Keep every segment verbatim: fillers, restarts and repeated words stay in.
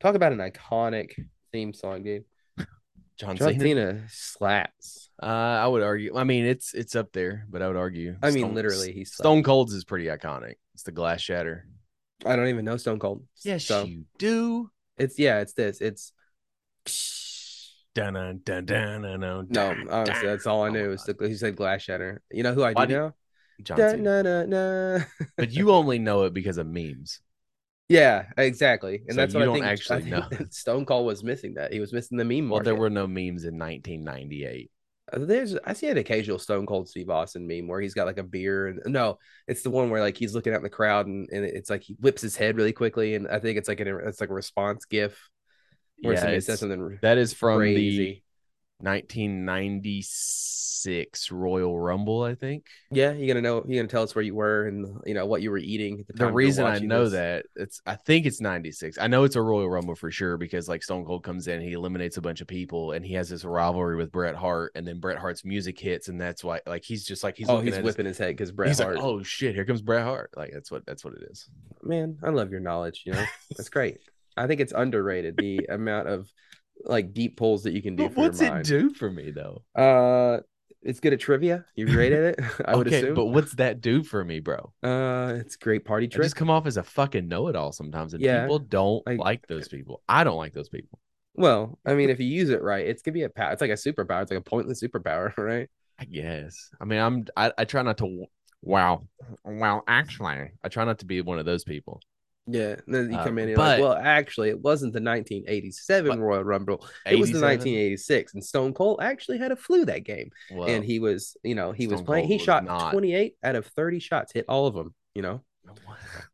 Talk about an iconic theme song, dude. John, John Cena slaps. Uh, I would argue. I mean, it's it's up there, but I would argue. I mean, Stone, literally, he's Stone Cold's is pretty iconic. It's the glass shatter. I don't even know Stone Cold. Yes, so, you do. It's yeah. It's this. It's. Dun, dun, dun, dun, dun, dun, no, honestly, that's all I knew. Oh, is the, he said glass shatter. You know who I do, do now? John Cena. Dun, dun, dun, dun. But you only know it because of memes. Yeah, exactly. And so that's what you I don't think, actually I think know. Stone Cold was missing that. He was missing the meme market. Well, there were no memes in nineteen ninety-eight. There's, I see an occasional Stone Cold Steve Austin meme where he's got like a beer. And no, it's the one where like he's looking out in the crowd and, and it's like he whips his head really quickly. And I think it's like an it's like a response gif. Where yeah, it's, says something that is from crazy. The nineteen ninety-six Royal Rumble, I think. Yeah, you're gonna know. You're gonna tell us where you were and you know what you were eating at the time. The reason I know this. that it's, I think it's ninety-six. I know it's a Royal Rumble for sure because like Stone Cold comes in, he eliminates a bunch of people, and he has this rivalry with Bret Hart, and then Bret Hart's music hits, and that's why like he's just like he's oh he's whipping his, his head because Bret he's Hart. Like, oh shit, here comes Bret Hart. Like that's what that's what it is. Man, I love your knowledge. You know, that's great. I think it's underrated the amount of. Like deep pulls that you can do. But for what's your mind. It do for me though? Uh, it's good at trivia. You're great at it. I okay, would assume. But what's that do for me, bro? Uh, it's a great party trick. I just come off as a fucking know-it-all sometimes, and yeah, people don't I, like those people. I don't like those people. Well, I mean, if you use it right, it's gonna be a power. It's like a superpower. It's like a pointless superpower, right? I guess. I mean, I'm. I, I try not to. Wow. Wow. Actually, I try not to be one of those people. Yeah, and then you come um, in and you're but, like, well, actually, it wasn't the nineteen eighty-seven but, Royal Rumble. It eighty-seven? Was the nineteen eighty-six, and Stone Cold actually had a flu that game. Well, and he was, you know, he Stone was playing. Cold he shot not... twenty-eight out of thirty shots, hit all of them, you know.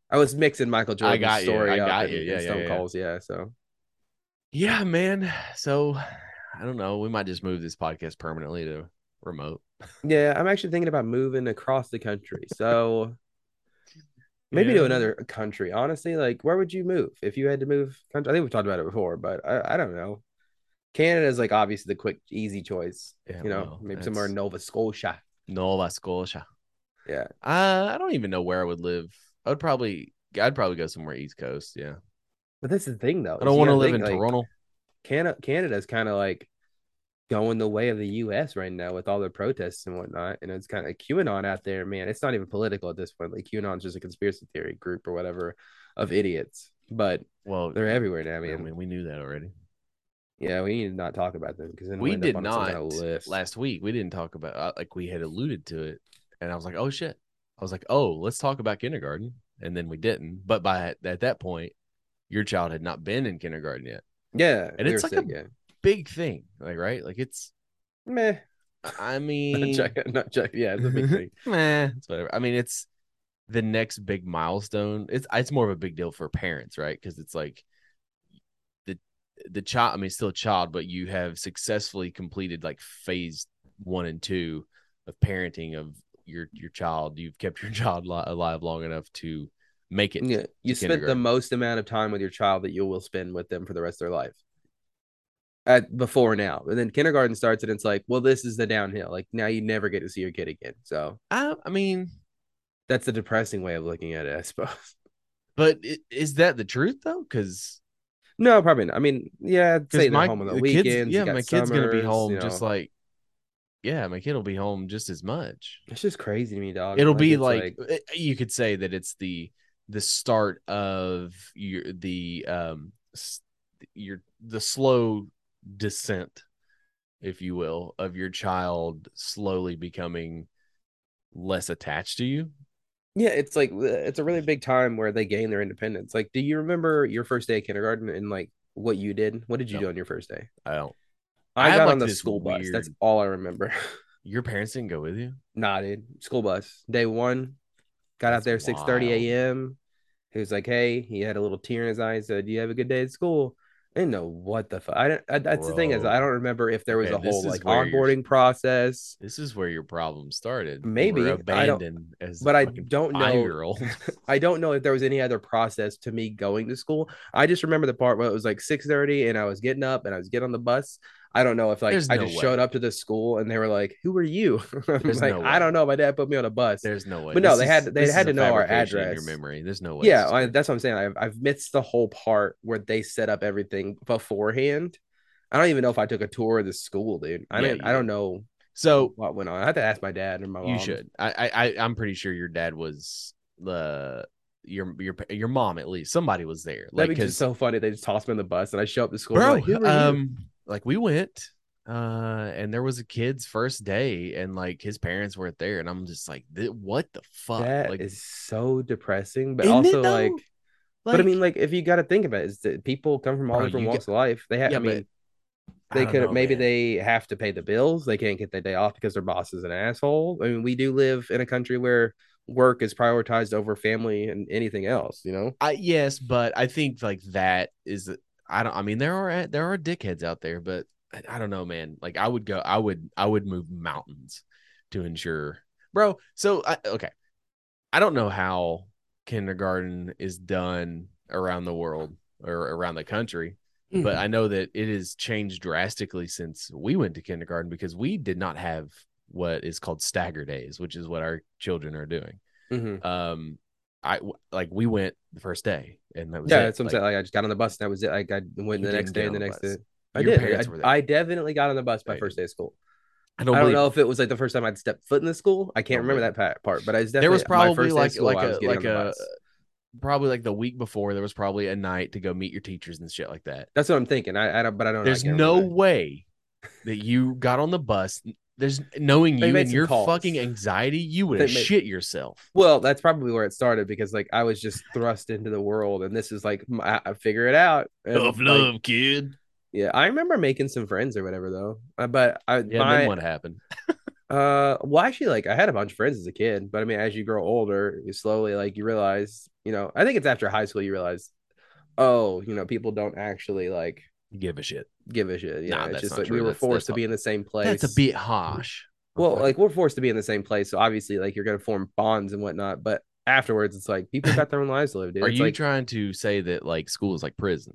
I was mixing Michael Jordan's I got story you. I got up you. And, yeah, and yeah, Stone yeah. Cold's, yeah, so. Yeah, man. So, I don't know. We might just move this podcast permanently to remote. Yeah, I'm actually thinking about moving across the country, so... Maybe yeah. to another country. Honestly, like, where would you move if you had to move country? I think we've talked about it before, but I, I don't know. Canada is, like, obviously the quick, easy choice. Yeah, you know, well, maybe that's... somewhere in Nova Scotia. Nova Scotia. Yeah. Uh, I don't even know where I would live. I would probably, I'd probably go somewhere East Coast, yeah. But that's the thing, though. I don't want to live think, in like, Toronto. Canada, Canada is kind of, like, going the way of the U S right now with all the protests and whatnot. And it's kind of QAnon out there, man. It's not even political at this point. Like QAnon's just a conspiracy theory group or whatever of idiots. But well, they're everywhere now. I mean, I mean we knew that already. Yeah, we need to not talk about them because we did not last week. We didn't talk about like we had alluded to it, and I was like, oh shit. I was like, oh, let's talk about kindergarten, and then we didn't. But by at that point, your child had not been in kindergarten yet. Yeah, and it's like sick, a. Yeah. Big thing, like right, like it's meh. I mean, not giant, not giant, yeah, it's a big thing. Meh, it's whatever. I mean, it's the next big milestone. It's it's more of a big deal for parents, right? Because it's like the the child. I mean, still a child, but you have successfully completed like phase one and two of parenting of your your child. You've kept your child li- alive long enough to make it. Yeah, you spent the most amount of time with your child that you will spend with them for the rest of their life. At before now, and then kindergarten starts, and it's like, well, this is the downhill. Like now, you never get to see your kid again. So, I, I mean, that's a depressing way of looking at it, I suppose. But it, is that the truth though? Because no, probably not. I mean, yeah, I'd say my, they're home on the, the weekends. Kids, yeah, my summers, kid's gonna be home, you know. Just like, yeah, my kid will be home just as much. It's just crazy to me, dog. It'll like, be like, like you could say that it's the the start of your the um your the slow. Descent, if you will, of your child slowly becoming less attached to you. Yeah, it's like it's a really big time where they gain their independence. Like, do you remember your first day of kindergarten and like what you did. What did you no. do on your first day? I don't. I, I got like on the school weird... bus. That's all I remember. Your parents didn't go with you? Nah, dude. School bus. Day one. Got That's out there six thirty a.m. He was like, hey, he had a little tear in his eye and said, do you have a good day at school? I didn't know what the fuck. I don't. I, that's Bro. the thing is, I don't remember if there was okay, a whole like onboarding process. This is where your problem started. Maybe abandoned I as, but I don't know. I don't know if there was any other process to me going to school. I just remember the part where it was like six thirty, and I was getting up and I was getting on the bus. I don't know if like There's I no just way. showed up to the school and they were like, "Who are you?" I'm like, no I don't know. My dad put me on a bus. There's no way. But no, this they is, had they had to know our address. In your memory. There's no way. Yeah, I, that's what I'm saying. I've, I've missed the whole part where they set up everything beforehand. I don't even know if I took a tour of the school, dude. I yeah, didn't. Yeah. I don't know. So what went on? I had to ask my dad and my mom. You should. I I I'm pretty sure your dad was the. Uh, your your your mom at least somebody was there. Like, that'd be just so funny. They just tossed me in the bus and I show up to school. Bro, like, um, like we went, uh, and there was a kid's first day, and like his parents weren't there, and I'm just like, what the fuck? That like, is so depressing, but also like, like, but I mean, like if you got to think about it, is that people come from all bro, different walks get, of life. They have, yeah, I mean, they could know, maybe man. they have to pay the bills. They can't get their day off because their boss is an asshole. I mean, we do live in a country where work is prioritized over family and anything else, you know. I yes, but I think like that is I don't I mean there are there are dickheads out there, but I, I don't know, man. Like I would go I would I would move mountains to ensure. Bro, so I, okay. I don't know how kindergarten is done around the world or around the country, mm-hmm. but I know that it has changed drastically since we went to kindergarten because we did not have what is called stagger days, which is what our children are doing. Mm-hmm. Um, I like we went the first day, and that was yeah. It. That's what like, I'm saying. Like I just got on the bus, and that was it. Like I went the next day, and the next bus. day. I Your did. I, I definitely got on the bus my right. first day of school. I don't, I don't know if it was like the first time I'd stepped foot in the school. I can't remember that part, but I was definitely there was probably like like a like a. Probably like the week before, there was probably a night to go meet your teachers and shit like that. That's what I'm thinking. I, I don't, but I don't. There's I no way that you got on the bus. There's knowing you and your calls. fucking anxiety, you would have made, shit yourself. Well, that's probably where it started because like I was just thrust into the world, and this is like I, I figure it out. Tough like, love, kid. Yeah, I remember making some friends or whatever though. Uh, but I, yeah, my, then what happened? uh, well, actually, like I had a bunch of friends as a kid, but I mean, as you grow older, you slowly like you realize, you know, I think it's after high school you realize, oh, you know, people don't actually like. Give a shit. Give a shit. Yeah, nah, it's just like true. we were that's, forced that's to be in the same place. That's a bit harsh. Well, like we're forced to be in the same place, so obviously, like you're gonna form bonds and whatnot. But afterwards, it's like people got their own lives to live. Dude. Are it's you like, trying to say that like school is like prison?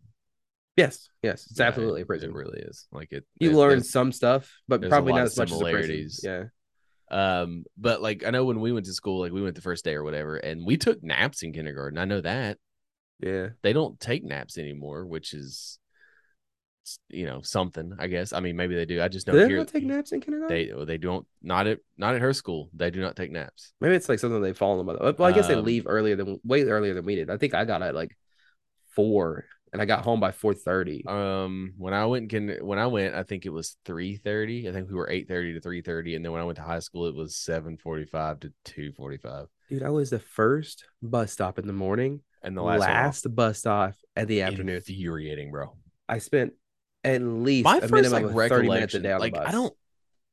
Yes, yes, it's yeah, absolutely it, prison. It really is. Like it. You it, learn some stuff, but probably not as much as the prison. Yeah. Um, but like I know when we went to school, like we went the first day or whatever, and we took naps in kindergarten. I know that. Yeah. They don't take naps anymore, which is. You know something, I guess. I mean, maybe they do. I just don't. Do they hear, not take naps in kindergarten? They they don't. Not at not at her school. They do not take naps. Maybe it's like something they follow them. Well, I guess um, they leave earlier than way earlier than we did. I think I got at like four, and I got home by four thirty. Um, when I went can when I went, I think it was three thirty. I think we were eight thirty to three thirty, and then when I went to high school, it was seven forty five to two forty five. Dude, I was the first bus stop in the morning, and the last, last bus stop at the afternoon. Infuriating, bro. I spent. At least my a first like of recollection, day like I don't,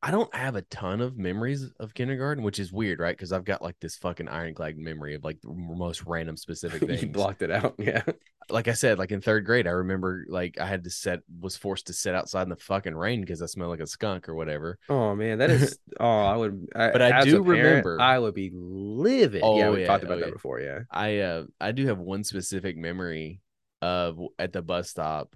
I don't have a ton of memories of kindergarten, which is weird, right? Because I've got like this fucking ironclad memory of like the most random specific things. You blocked it out, yeah. Like I said, like in third grade, I remember like I had to set, was forced to sit outside in the fucking rain because I smelled like a skunk or whatever. Oh man, that is. oh, I would. I, but I do parent, remember I would be livid. Oh, yeah, we yeah, talked about oh, that yeah. before. Yeah, I uh, I do have one specific memory of at the bus stop.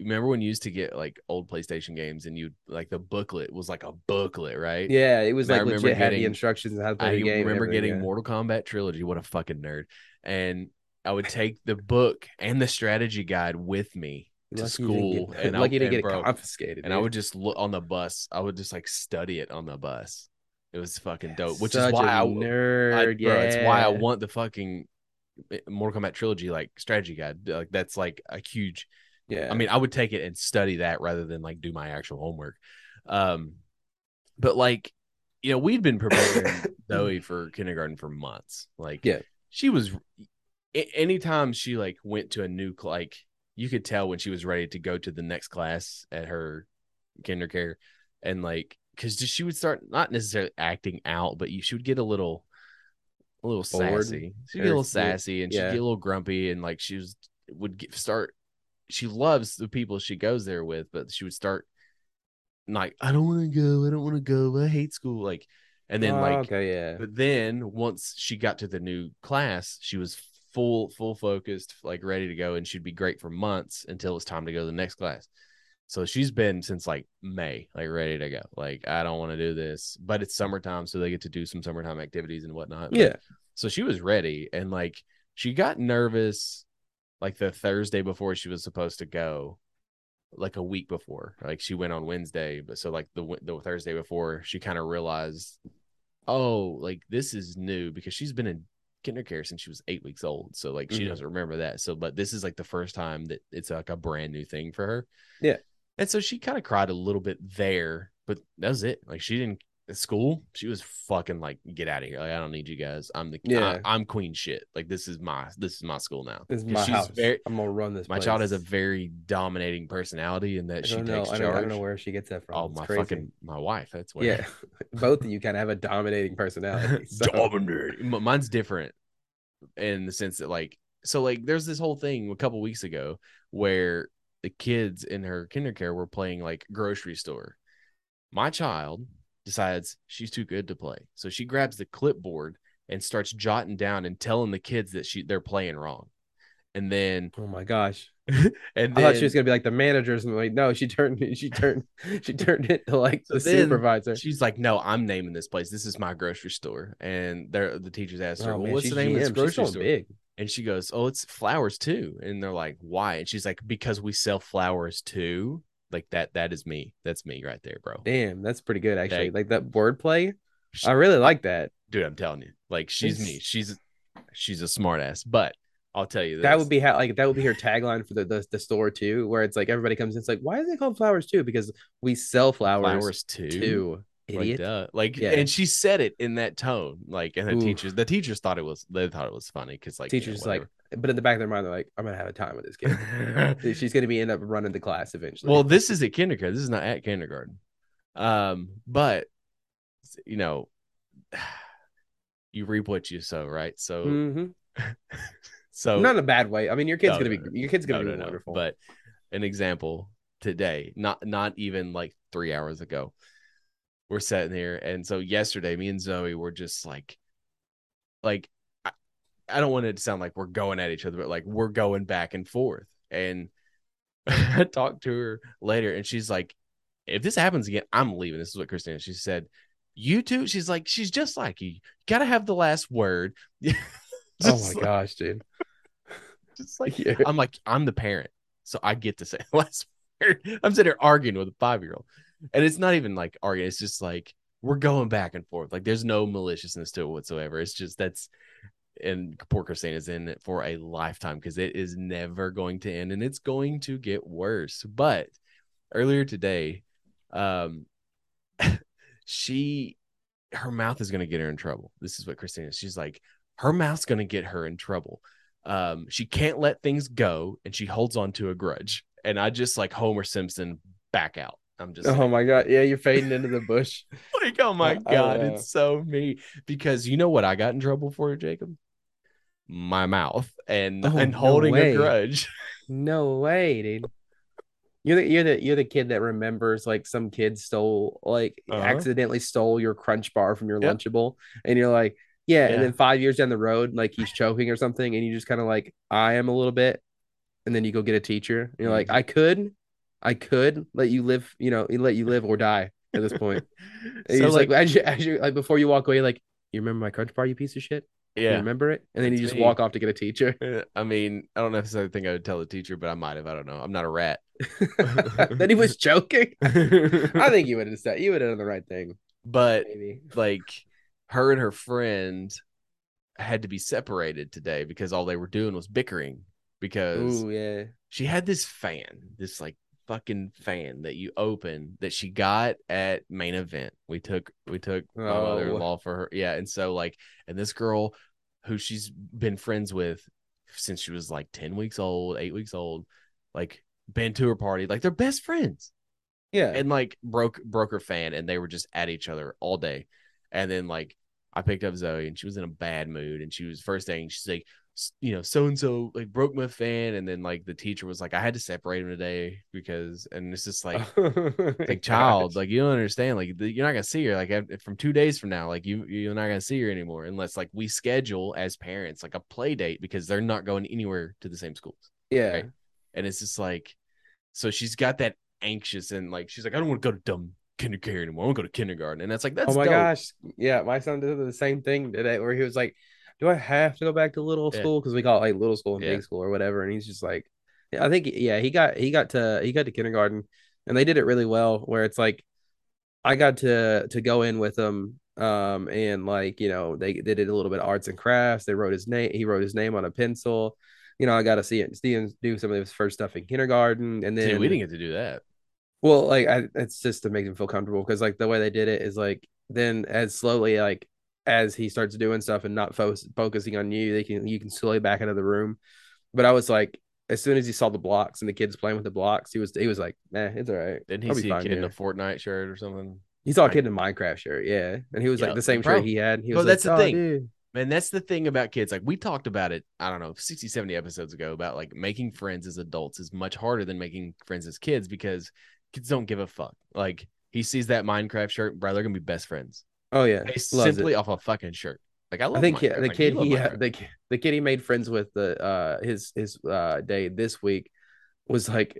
Remember when you used to get like old PlayStation games and you like the booklet was like a booklet, right? Yeah, it was and like legit had the instructions on how to play I the game. I remember getting yeah. Mortal Kombat Trilogy. What a fucking nerd! And I would take the book and the strategy guide with me to lucky school, get, and I didn't get bro, it confiscated. And man. I would just look on the bus. I would just like study it on the bus. It was fucking dope, That's which is why I nerd. I, yeah, bro, it's why I want the fucking Mortal Kombat Trilogy like strategy guide. Like that's like a huge. Yeah, I mean, I would take it and study that rather than like do my actual homework. Um, but like, you know, we'd been preparing Zoe for kindergarten for months. Like, yeah, she was anytime she like went to a new like you could tell when she was ready to go to the next class at her kindergarten, and like, because she would start not necessarily acting out, but you, she would get a little, a little bored. sassy. She'd get a little sassy, and yeah. she'd get a little grumpy, and like she was would get, start. She loves the people she goes there with, but she would start like, I don't want to go, I don't want to go, I hate school, like. And then, oh, like, okay, yeah. But then once she got to the new class, she was full, full focused, like ready to go, and she'd be great for months until it's time to go to the next class. So she's been since like May, like ready to go. Like, I don't want to do this, but it's summertime, so they get to do some summertime activities and whatnot. Yeah. But, so she was ready, and like she got nervous, like the Thursday before she was supposed to go. Like a week before, like she went on Wednesday, but so like the the Thursday before, she kind of realized, oh, like this is new, because she's been in kindergarten since she was eight weeks old, so like she mm-hmm. doesn't remember that. So, but this is like the first time that it's like a brand new thing for her. Yeah, and so she kind of cried a little bit there, but that was it. Like she didn't at school, she was fucking like, get out of here! Like, I don't need you guys. I'm the yeah. I, I'm queen shit. Like this is my this is my school now. This is my she's house. Very, I'm gonna run this. My place. Child has a very dominating personality, and that she know. takes I don't, charge. I don't know where she gets that from. Oh, it's my crazy. fucking my wife. That's where. Yeah, both of you kind of have a dominating personality. So. Dominating. Mine's different in the sense that like so like there's this whole thing a couple weeks ago where the kids in her kindergarten were playing like grocery store. My child decides she's too good to play, so she grabs the clipboard and starts jotting down and telling the kids that she they're playing wrong, and then oh my gosh, and then, I thought she was gonna be like the managers, and like no, she turned she turned she turned it to like the supervisor. She's like, no, I'm naming this place. This is my grocery store, and there the teachers asked her, oh, well, man, what's the name G M. of this grocery so store? Big. And she goes, oh, it's Flowers Too, and they're like, why? And she's like, because we sell flowers too. Like that, that is me. That's me right there, bro. Damn, that's pretty good, actually. That, like that wordplay, I really like that, dude. I'm telling you, like she's me. She's she's a smart ass. But I'll tell you, this. That would be how, like that would be her tagline for the, the the store too, where it's like everybody comes in, it's like, why is it called Flowers Too? Because we sell flowers. Flowers too, too. idiot. Like, duh. like yeah. And she said it in that tone, like, and the Oof. teachers, the teachers thought it was, they thought it was funny because like teachers you know, like. But in the back of their mind, they're like, I'm going to have a time with this kid. She's going to be end up running the class eventually. Well, this is at kindergarten. This is not at kindergarten. Um, but, you know, you reap what you sow, right? So, mm-hmm. so not in a bad way. I mean, your kid's no, going to no, be your kid's going to no, be no, wonderful. No. But an example today, not not even like three hours ago, we're sitting here. And so yesterday, me and Zoe were just like, like, I don't want it to sound like we're going at each other, but like we're going back and forth. And I talked to her later, and she's like, if this happens again, I'm leaving. This is what Christina, she said, you two, she's like, she's just like you. You gotta have the last word. Oh my like, gosh, dude. Just like yeah. I'm like, I'm the parent, so I get to say the last word. I'm sitting here arguing with a five-year-old. And it's not even like arguing, it's just like we're going back and forth. Like there's no maliciousness to it whatsoever. It's just that's and poor Christina's in it for a lifetime because it is never going to end, and it's going to get worse. But earlier today, um, she, her mouth is going to get her in trouble. This is what Christina, she's like, her mouth's going to get her in trouble. Um, she can't let things go, and she holds on to a grudge. And I just like Homer Simpson back out. I'm just, oh like, my God. Yeah. You're fading into the bush. Like, oh my God. Uh, it's so me because you know what I got in trouble for, Jacob? My mouth and oh, and holding no a grudge. No way, dude. You're the you're the you're the kid that remembers like some kid stole like uh-huh. accidentally stole your Crunch Bar from your yep. Lunchable, and you're like, yeah, yeah. And then five years down the road, like he's choking or something, and you just kind of like eye him a little bit, and then you go get a teacher. And you're like, I could, I could let you live, you know, let you live or die at this point. So you're like, like as you, as you, like before you walk away, like, you remember my Crunch Bar, you piece of shit. Yeah, you remember it, and then you just me. walk off to get a teacher. I mean, I don't necessarily think I would tell the teacher, but I might have. I don't know. I'm not a rat. That he was joking. I think you would have said you would have done the right thing. But Maybe. like, her and her friend had to be separated today because all they were doing was bickering. Because Ooh, yeah. she had this fan, this like fucking fan that you open that she got at Main Event. We took we took oh. my mother-in-law for her. Yeah, and so like, and this girl, who she's been friends with since she was like ten weeks old, eight weeks old. like been to her party, like they're best friends. Yeah. And like broke broke her fan, and they were just at each other all day. And then like I picked up Zoe, and she was in a bad mood, and she was first thing she's like, you know, so and so like broke my fan, and then like the teacher was like, I had to separate him today because, and it's just like, like child, like you don't understand, like you're not gonna see her like from two days from now, like you you're not gonna see her anymore unless like we schedule as parents like a play date because they're not going anywhere to the same schools. Yeah, right? And it's just like, so she's got that anxious, and like she's like, I don't want to go to dumb kindergarten anymore. I want to go to kindergarten, and that's like that's oh my dope. gosh, yeah. My son did the same thing today where he was like, do I have to go back to little yeah. school? Because we call it like little school and yeah. big school or whatever. And he's just like, yeah, I think, yeah, he got he got to he got to kindergarten, and they did it really well. Where it's like, I got to to go in with him, um, and like you know they they did a little bit of arts and crafts. They wrote his name. He wrote his name on a pencil. You know, I got to see it, see him do some of his first stuff in kindergarten, and then see, we didn't get to do that. Well, like I, it's just to make him feel comfortable because like the way they did it is like then as slowly like. as he starts doing stuff and not fo- focusing on you, they can you can slowly back out of the room. But I was like, as soon as he saw the blocks and the kids playing with the blocks, he was he was like, nah, it's all right. Didn't he see a kid here. in a Fortnite shirt or something? He saw a kid in a Minecraft shirt, yeah. And he was yeah, like the same probably. shirt he had. He was but like, that's the oh, thing. Dude. Man, that's the thing about kids. Like we talked about it, I don't know, sixty, seventy episodes ago about like making friends as adults is much harder than making friends as kids because kids don't give a fuck. Like he sees that Minecraft shirt, bro, they're gonna be best friends. Oh yeah, simply it. off a fucking shirt. Like I, love I think yeah, the like, kid he yeah, the the kid he made friends with the uh his his uh day this week was like,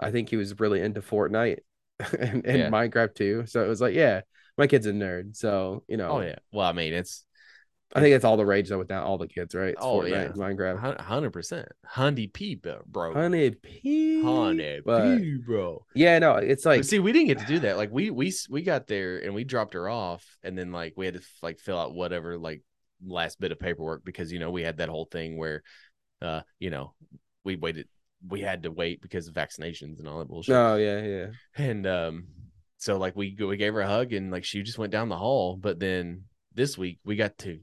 I think he was really into Fortnite and, and yeah. Minecraft too. So it was like, yeah, my kid's a nerd. So you know. Oh yeah. Well, I mean, it's. I think it's all the rage though with now all the kids, right? It's oh Fortnite, yeah, Minecraft, hundred percent, hundred p, bro, hundred p, hundred p, bro. Yeah, no, it's like but see, we didn't get to do that. Like we we we got there and we dropped her off, and then like we had to like fill out whatever like last bit of paperwork because you know we had that whole thing where, uh, you know, we waited, we had to wait because of vaccinations and all that bullshit. Oh yeah, yeah, and um, so like we we gave her a hug and like she just went down the hall, but then this week we got to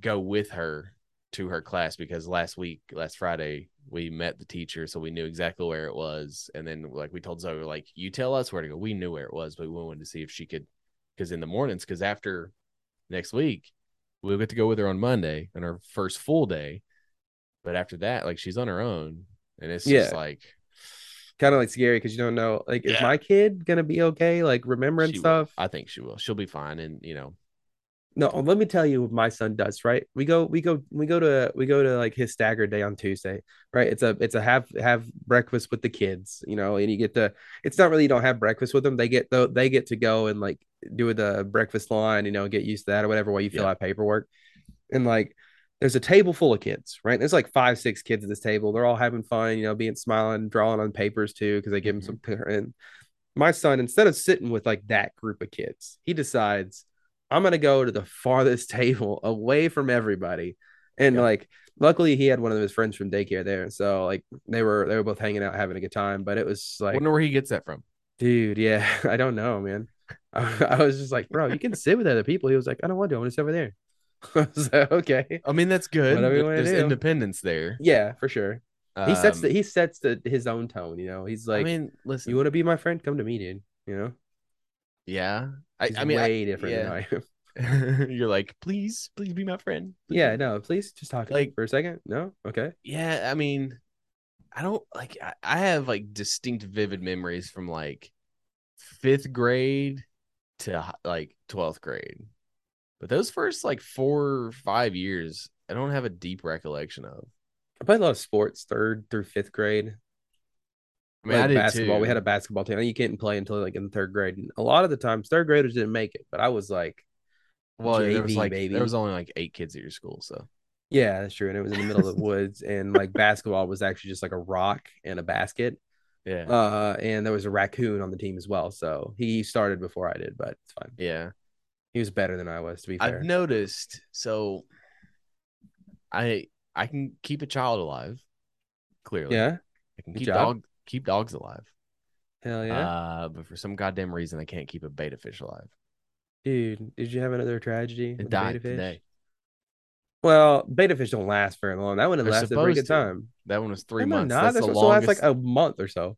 go with her to her class because last week last Friday we met the teacher, so we knew exactly where it was. And then like we told Zoe, like, you tell us where to go. We knew where it was, but we wanted to see if she could, because in the mornings, because after next week we'll get to go with her on Monday on her first full day, but after that like she's on her own, and it's yeah. just like kind of like scary because you don't know like yeah. is my kid gonna be okay like remembering she stuff will. I think she will she'll be fine. And you know, no, let me tell you what my son does, right? We go, we go, we go to, we go to like his stagger day on Tuesday, right? It's a, it's a have, have breakfast with the kids, you know, and you get to, it's not really, you don't have breakfast with them. They get, the, they get to go and like do the breakfast line, you know, get used to that or whatever while you fill yeah. out paperwork. And like, there's a table full of kids, right? There's like five, six kids at this table. They're all having fun, you know, being smiling, drawing on papers too, because they give mm-hmm. them some, and my son, instead of sitting with like that group of kids, he decides, I'm going to go to the farthest table away from everybody. And yeah. like, luckily he had one of his friends from daycare there. So like they were, they were both hanging out, having a good time, but it was like, I wonder where he gets that from, dude. Yeah. I don't know, man. I, I was just like, bro, you can sit with other people. He was like, I don't want to, I want to sit over there. I was like, okay. I mean, that's good. There's independence there. Yeah, for sure. Um, he sets the, he sets the, his own tone, you know, he's like, I mean, listen, you want to be my friend? Come to me, dude. You know? Yeah. I, I mean, way I, different yeah. than I am. You're like, please, please be my friend. Please. Yeah, no, please just talk to like, me for a second. No, okay. Yeah, I mean, I don't like. I, I have like distinct, vivid memories from like fifth grade to like twelfth grade, but those first like four or five years, I don't have a deep recollection of. I played a lot of sports third through fifth grade. I mean, I did basketball. Too. We had a basketball team. You couldn't play until like in third grade. And a lot of the times, third graders didn't make it. But I was like, well, J V, there was like baby. there was only like eight kids at your school, so yeah, that's true. And it was in the middle of the woods, and like basketball was actually just like a rock and a basket. Yeah. Uh, and there was a raccoon on the team as well, so he started before I did, but it's fine. Yeah, he was better than I was, to be fair. I've noticed. So I I can keep a child alive. Clearly, yeah, I can Good keep job. dog. Keep dogs alive. Hell yeah. Uh, but for some goddamn reason, I can't keep a beta fish alive. Dude, did you have another tragedy? It died today. Well, beta fish don't last very long. That one had lasted a pretty good time. That one was three months. No, that's the longest. Last like a month or so.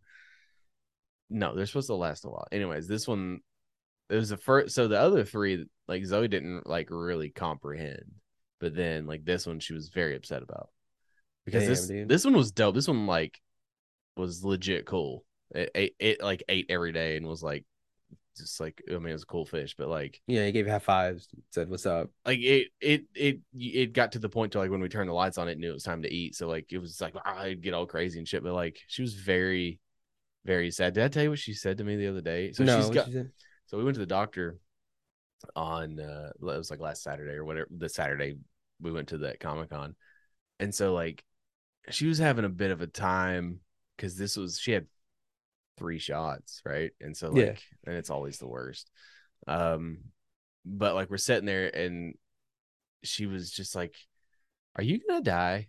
No, they're supposed to last a while. Anyways, this one, it was the first. So the other three, like Zoe didn't like really comprehend, but then like this one, she was very upset about because Damn, this dude. this one was dope. This one like was legit cool. It, it it like ate every day and was like just like I mean it was a cool fish, but like yeah, he gave high fives, said what's up. Like it it it it got to the point to like when we turned the lights on, it knew it was time to eat. So like it was like I'd get all crazy and shit. But like she was very very sad. Did I tell you what she said to me the other day? So no, she's got. She so we went to the doctor on uh, it was like last Saturday or whatever. The Saturday we went to that Comic-Con, and so like she was having a bit of a time because this was she had. three shots, right? And so like yeah. and it's always the worst. Um but like we're sitting there and she was just like, are you gonna die?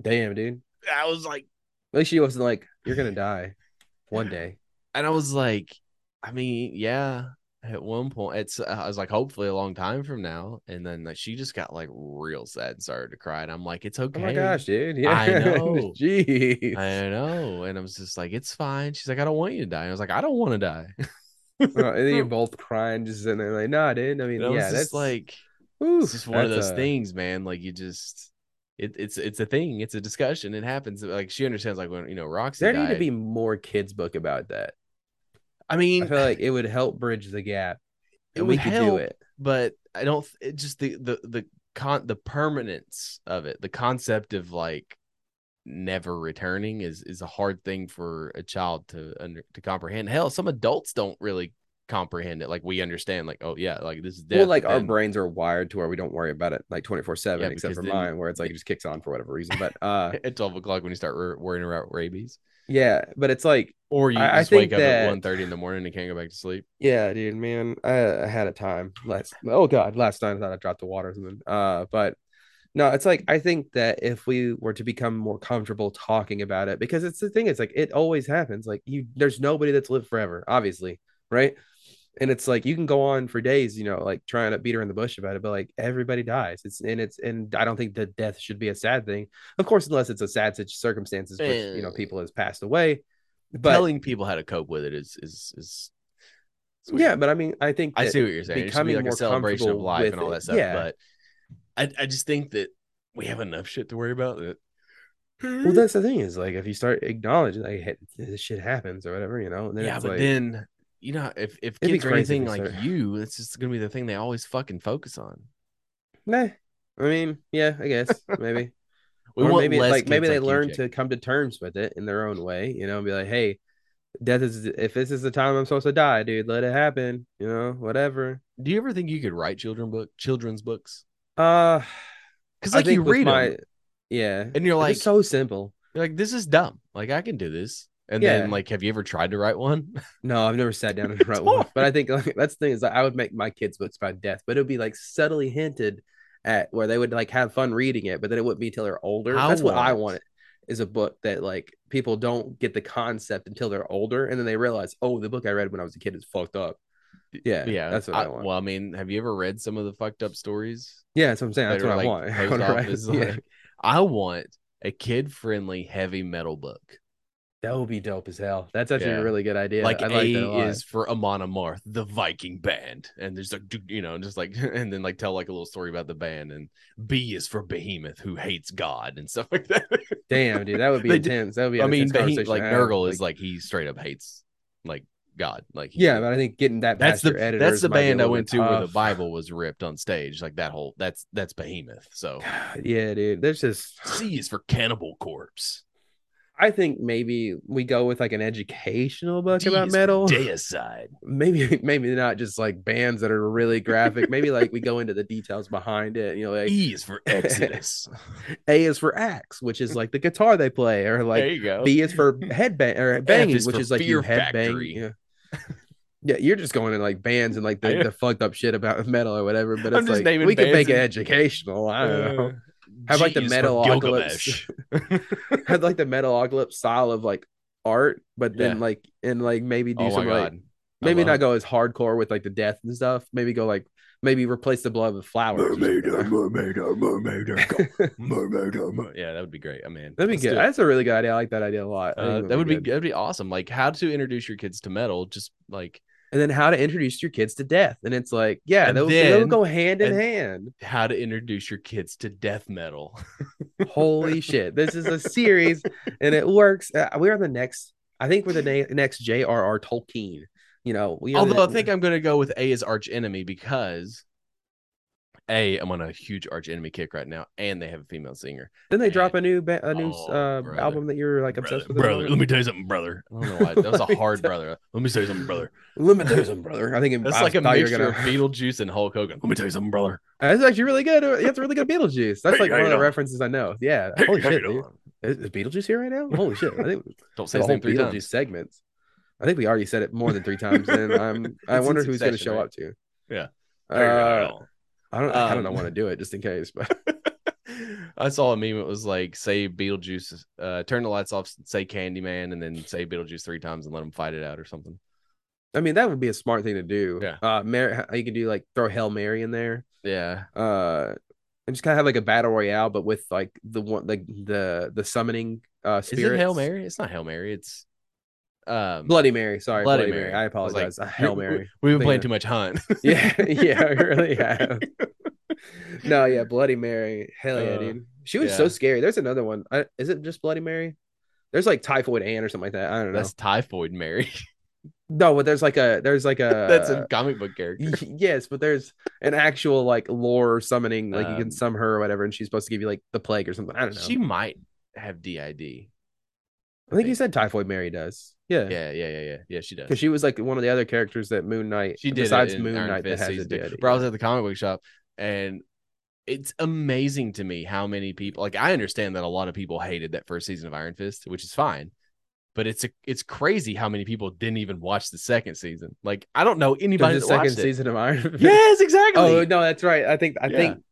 Damn, dude. I was like, at least she wasn't like, you're gonna die one day. And I was like, I mean, yeah, at one point it's uh, I was like, hopefully a long time from now. And then like she just got like real sad and started to cry. And I'm like, it's okay. Oh my gosh, dude. Yeah. I know. Jeez. I know. And I was just like, it's fine. She's like, I don't want you to die. And I was like, I don't want to die. Well, and then you're both crying, just sitting there like, nah, dude. I mean, and yeah, I was just that's like oof, it's just one of those a... things, man. Like you just It, it's it's a thing. It's a discussion. It happens. Like she understands. Like when you know Roxy. There died, need to be more kids' book about that. I mean, I feel like it would help bridge the gap. It would we could help, do it, but I don't. It just the the the con the permanence of it, the concept of like never returning is is a hard thing for a child to under, to comprehend. Hell, some adults don't really comprehend it. Like we understand, like oh yeah, like this is death. Well, like our brains are wired to where we don't worry about it like twenty four seven, except for then, mine, where it's like it just kicks on for whatever reason. But uh, at twelve o'clock when you start re- worrying about rabies. Yeah, but it's like, or you I, just I wake up that, at one thirty in the morning and can't go back to sleep. Yeah, dude, man, I, I had a time last. Oh god, last time I thought I dropped the water. Something. Uh, but no, it's like I think that if we were to become more comfortable talking about it, because it's the thing, it's like it always happens. Like you, there's nobody that's lived forever, obviously, right? And it's like you can go on for days, you know, like trying to beat her in the bush about it, but like everybody dies. It's and it's and I don't think that death should be a sad thing, of course, unless it's a sad circumstances, which and you know people has passed away. But telling people how to cope with it is is is sweet. Yeah. But I mean, I think I see what you're saying. Becoming it should be like a celebration of life and all that stuff. Yeah. But I I just think that we have enough shit to worry about. That well, that's the thing is like if you start acknowledging like hey, this shit happens or whatever, you know. And then yeah, it's but like, then. You know, if, if kids are anything like you, it's just going to be the thing they always fucking focus on. Nah. I mean, yeah, I guess. Maybe. we or maybe like maybe they like learn to come to terms with it in their own way, you know, and be like, hey, death is if this is the time I'm supposed to die, dude, let it happen. You know, whatever. Do you ever think you could write children book children's books? Uh, Because like you read my, them. Yeah. And you're like. It's so simple. You're like, this is dumb. Like, I can do this. And yeah. then, like, have you ever tried to write one? No, I've never sat down and write one. But I think like, that's the thing is like, I would make my kids' books about death, but it would be like subtly hinted at where they would like have fun reading it, but then it wouldn't be until they're older. I that's want. What I wanted is a book that like people don't get the concept until they're older, and then they realize, oh, the book I read when I was a kid is fucked up. Yeah, yeah, that's what I, I want. Well, I mean, have you ever read some of the fucked up stories? Yeah, that's what I'm saying. That's that what, are, what like, I want. I want, office, yeah. like, I want a kid-friendly heavy metal book. That would be dope as hell. That's actually yeah. a really good idea. Like, I like A, that a lot. Is for Amon Amarth, the Viking band. And there's like, you know, just like, and then like tell like a little story about the band. And B is for Behemoth, who hates God and stuff like that. Damn, dude, that would be they intense. Did, that would be I mean, Behemoth, like Nurgle like, is like, he straight up hates like God. Like, he, yeah, but I think getting that past that's your the editors that's the band I went to tough. Where the Bible was ripped on stage. Like that whole, that's, that's Behemoth. So, yeah, dude, there's just C is for Cannibal Corpse. I think maybe we go with like an educational book Jeez, about metal. Deicide. Maybe, maybe not just like bands that are really graphic. Maybe like we go into the details behind it. You know, like E is for Exodus. A is for axe, which is like the guitar they play, or like there you go. B is for headbang or banging, is which is like you headbang. Yeah. Yeah, you're just going in like bands and like the, the fucked up shit about metal or whatever. But it's like we can make and... it educational. I don't uh... know. Have like, I'd like the metalocalypse. I'd like the metalocalypse style of like art, but then yeah. like and like maybe do oh some like Maybe not go as hardcore with like the death and stuff. Maybe go like maybe replace the blood with flowers. Mermaid, mermaid, mermaid, mermaid, mermaid. Yeah, that would be great. I mean, that'd be good. That's a really good idea. I like that idea a lot. Uh, that would be that'd be awesome. Like how to introduce your kids to metal, just like. And then how to introduce your kids to death. And it's like, yeah, they'll, then, they'll go hand in hand. How to introduce your kids to death metal. Holy shit. This is a series and it works. Uh, we're on the next, I think we're the na- next J R R. Tolkien. You know, we although the, I think I'm going to go with A as Arch Enemy because A, I'm on a huge Arch Enemy kick right now. And they have a female singer. Then they and, drop a new ba- a new oh, uh, album that you're like obsessed brother, with. Brother, brother, let me tell you something, brother. I don't know why. That was a hard brother. Let me tell you something, brother. Let me tell you something, brother. I think it's like a mixture gonna... of Beetlejuice and Hulk Hogan. Let me tell you something, brother. That's actually really good. That's really good Beetlejuice. That's hey, like one of the know? references I know. Yeah. Hey, Holy shit, dude. Is, is Beetlejuice here right now? Holy shit. I think don't say the whole Beetlejuice times. segments. I think we already said it more than three times. And I'm I it's wonder who's going to show right? up to. Yeah. Uh, I don't. I don't um, want to do it just in case. But I saw a meme. It was like, say Beetlejuice, uh, turn the lights off, say Candyman, and then say Beetlejuice three times and let them fight it out or something. I mean, that would be a smart thing to do. Yeah. Uh, Mary, you could do like throw Hail Mary in there. Yeah. Uh, and just kind of have like a battle royale, but with like the one, like the the summoning. Uh, spirits. Is it Hail Mary? It's not Hail Mary. It's. Um, Bloody Mary, sorry, Bloody, Bloody Mary. Mary. I apologize. I like, Hail Mary. We've been playing too much Hunt. yeah, yeah, I really have. No, yeah, Bloody Mary. Hell yeah, uh, dude. She was yeah. so scary. There's another one. I, is it just Bloody Mary? There's like Typhoid Anne or something like that. I don't know. That's Typhoid Mary. No, but there's like a there's like a that's a comic book character. Yes, but there's an actual like lore summoning. Like um, you can summon her or whatever, and she's supposed to give you like the plague or something. I don't know. She might have D I D. I think you said Typhoid Mary does. Yeah. Yeah, yeah, yeah, yeah. Yeah, she does. Because she was like one of the other characters that Moon Knight, she did besides Moon Knight that has a D I D. But I was at the comic book shop, and it's amazing to me how many people, like I understand that a lot of people hated that first season of Iron Fist, which is fine. But it's a, it's crazy how many people didn't even watch the second season. Like I don't know anybody that watched the second season of Iron Fist. Yes, exactly. Oh, no, that's right. I think I yeah. think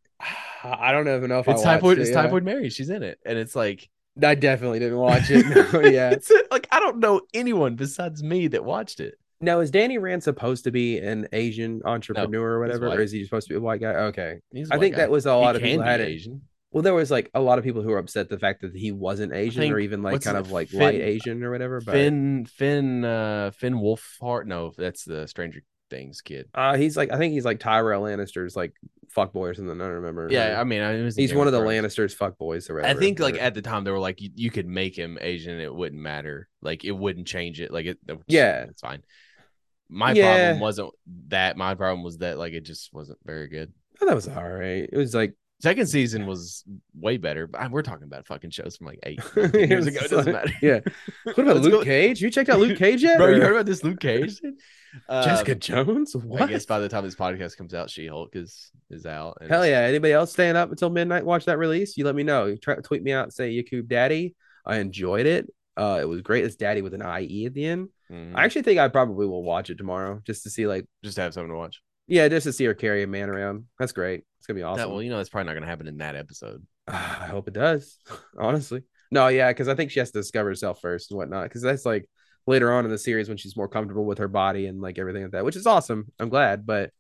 I don't even know if it's I Typhoid, it. It's yeah. Typhoid Mary. She's in it. And it's like I definitely didn't watch it. No, yeah, it's like I don't know anyone besides me that watched it. Now, is Danny Rand supposed to be an Asian entrepreneur no, or whatever, or is he supposed to be a white guy? Okay, I think guy. that was a lot he of people had it. Asian. Well, there was like a lot of people who were upset the fact that he wasn't Asian think, or even like kind it? of like Finn, light Asian or whatever. But... Finn, Finn, uh, Finn Wolfhard. No, that's the Stranger Things kid. Uh, he's like I think he's like Tyrell Lannister's like. Fuck boy or something. I don't remember. Yeah, I mean, I mean he's one of the Lannisters. Fuck boys. I think like at the time they were like, you, you could make him Asian, and it wouldn't matter. Like it wouldn't change it. Like it. Yeah, it's fine. My yeah. problem wasn't that. My problem was that like it just wasn't very good. Oh, that was all right. It was like second season was way better. But we're talking about fucking shows from like eight years ago. It doesn't matter. Yeah. What about Luke go... Cage? You checked out Luke Cage yet, bro? Or... You heard about this Luke Cage? Um, Jessica Jones? What? I guess by the time this podcast comes out, She-Hulk is is out. And hell yeah! Anybody else staying up until midnight watch that release? You let me know. You try, tweet me out and say Yakub Daddy. I enjoyed it. Uh, it was great. It's Daddy with an I E at the end. Mm-hmm. I actually think I probably will watch it tomorrow just to see like just to have something to watch. Yeah, just to see her carry a man around. That's great. It's gonna be awesome. That, well, you know, it's probably not gonna happen in that episode. Uh, I hope it does. Honestly, no, yeah, because I think she has to discover herself first and whatnot. Because that's like. Later on in the series when she's more comfortable with her body and like everything like that, which is awesome. I'm glad, but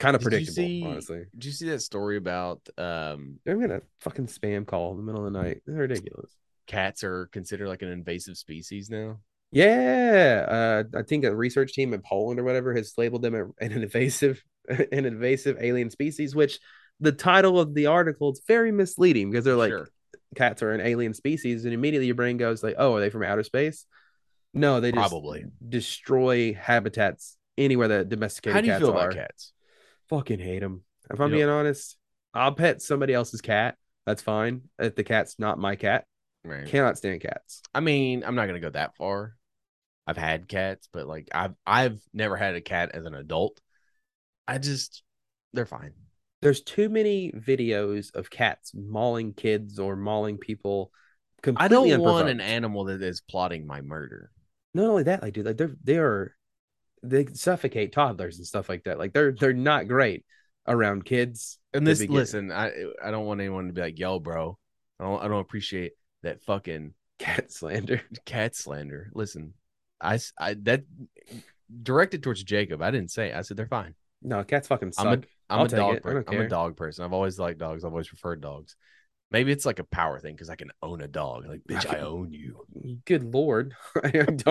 kind of predictable, see, honestly. Did you see that story about um I'm gonna fucking spam call in the middle of the night? It's ridiculous. Cats are considered like an invasive species now. Yeah. Uh I think a research team in Poland or whatever has labeled them an invasive an invasive alien species, which the title of the article is very misleading because they're like sure. Cats are an alien species, and immediately your brain goes like, oh, are they from outer space? No, they just probably destroy habitats anywhere that domesticated cats are. How do you feel about cats? Fucking hate them. If I'm being honest, I'll pet somebody else's cat. That's fine. If the cat's not my cat, right. Cannot stand cats. I mean, I'm not going to go that far. I've had cats, but like I've I've never had a cat as an adult. I just, they're fine. There's too many videos of cats mauling kids or mauling people. I don't unprovoked. want an animal that is plotting my murder. Not only that, like dude, like they're they are they suffocate toddlers and stuff like that. Like they're they're not great around kids. And this listen, I I don't want anyone to be like, yo, bro, I don't I don't appreciate that fucking cat slander. Cat slander. Listen, I, I that directed towards Jacob. I didn't say. I said they're fine. No, cats fucking suck. I'm a, I'm a dog. Per- I'm a dog person. I've always liked dogs. I've always preferred dogs. Maybe it's like a power thing because I can own a dog. Like, bitch, I own you. Good Lord. I don't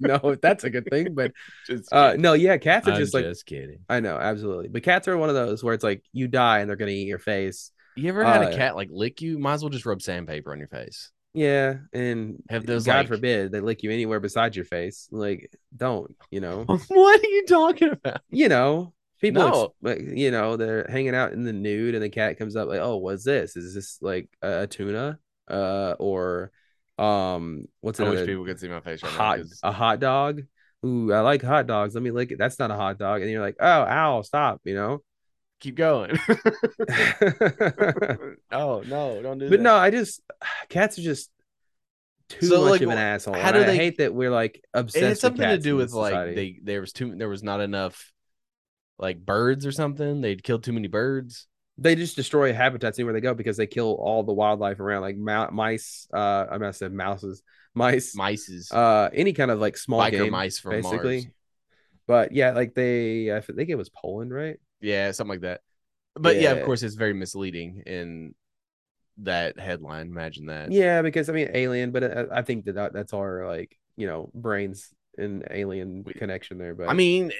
know if that's a good thing, but just uh, no, yeah, cats are just I'm like. Just kidding. I know, absolutely. But cats are one of those where it's like you die and they're going to eat your face. You ever uh, had a cat like lick you? Might as well just rub sandpaper on your face. Yeah. And have those, God like, forbid, they lick you anywhere besides your face. Like, don't, you know? What are you talking about? You know? People, no. like, you know, they're hanging out in the nude and the cat comes up like, oh, what's this? Is this like a tuna? Uh, or um, what's another? I wish people could see my face right hot, now. Cause... A hot dog? Ooh, I like hot dogs. Let me lick it. That's not a hot dog. And you're like, oh, ow, stop, you know? Keep going. Oh, no, don't do but that. But no, I just, cats are just too so, much like, of an asshole. How do they... I hate that we're like obsessed with cats. It's something to do with like, they, there was too, there was not enough. Like birds or something, they'd kill too many birds. They just destroy habitats anywhere they go because they kill all the wildlife around, like ma- mice. Uh, I must have mouses, mice, mices. Uh, any kind of like small Biker game, mice from basically. Mars. But yeah, like they, I think it was Poland, right? Yeah, something like that. But yeah, yeah of course, it's very misleading in that headline. Imagine that. Yeah, because I mean, alien. But I, I think that that's our like you know brains and alien we, connection there. But I mean.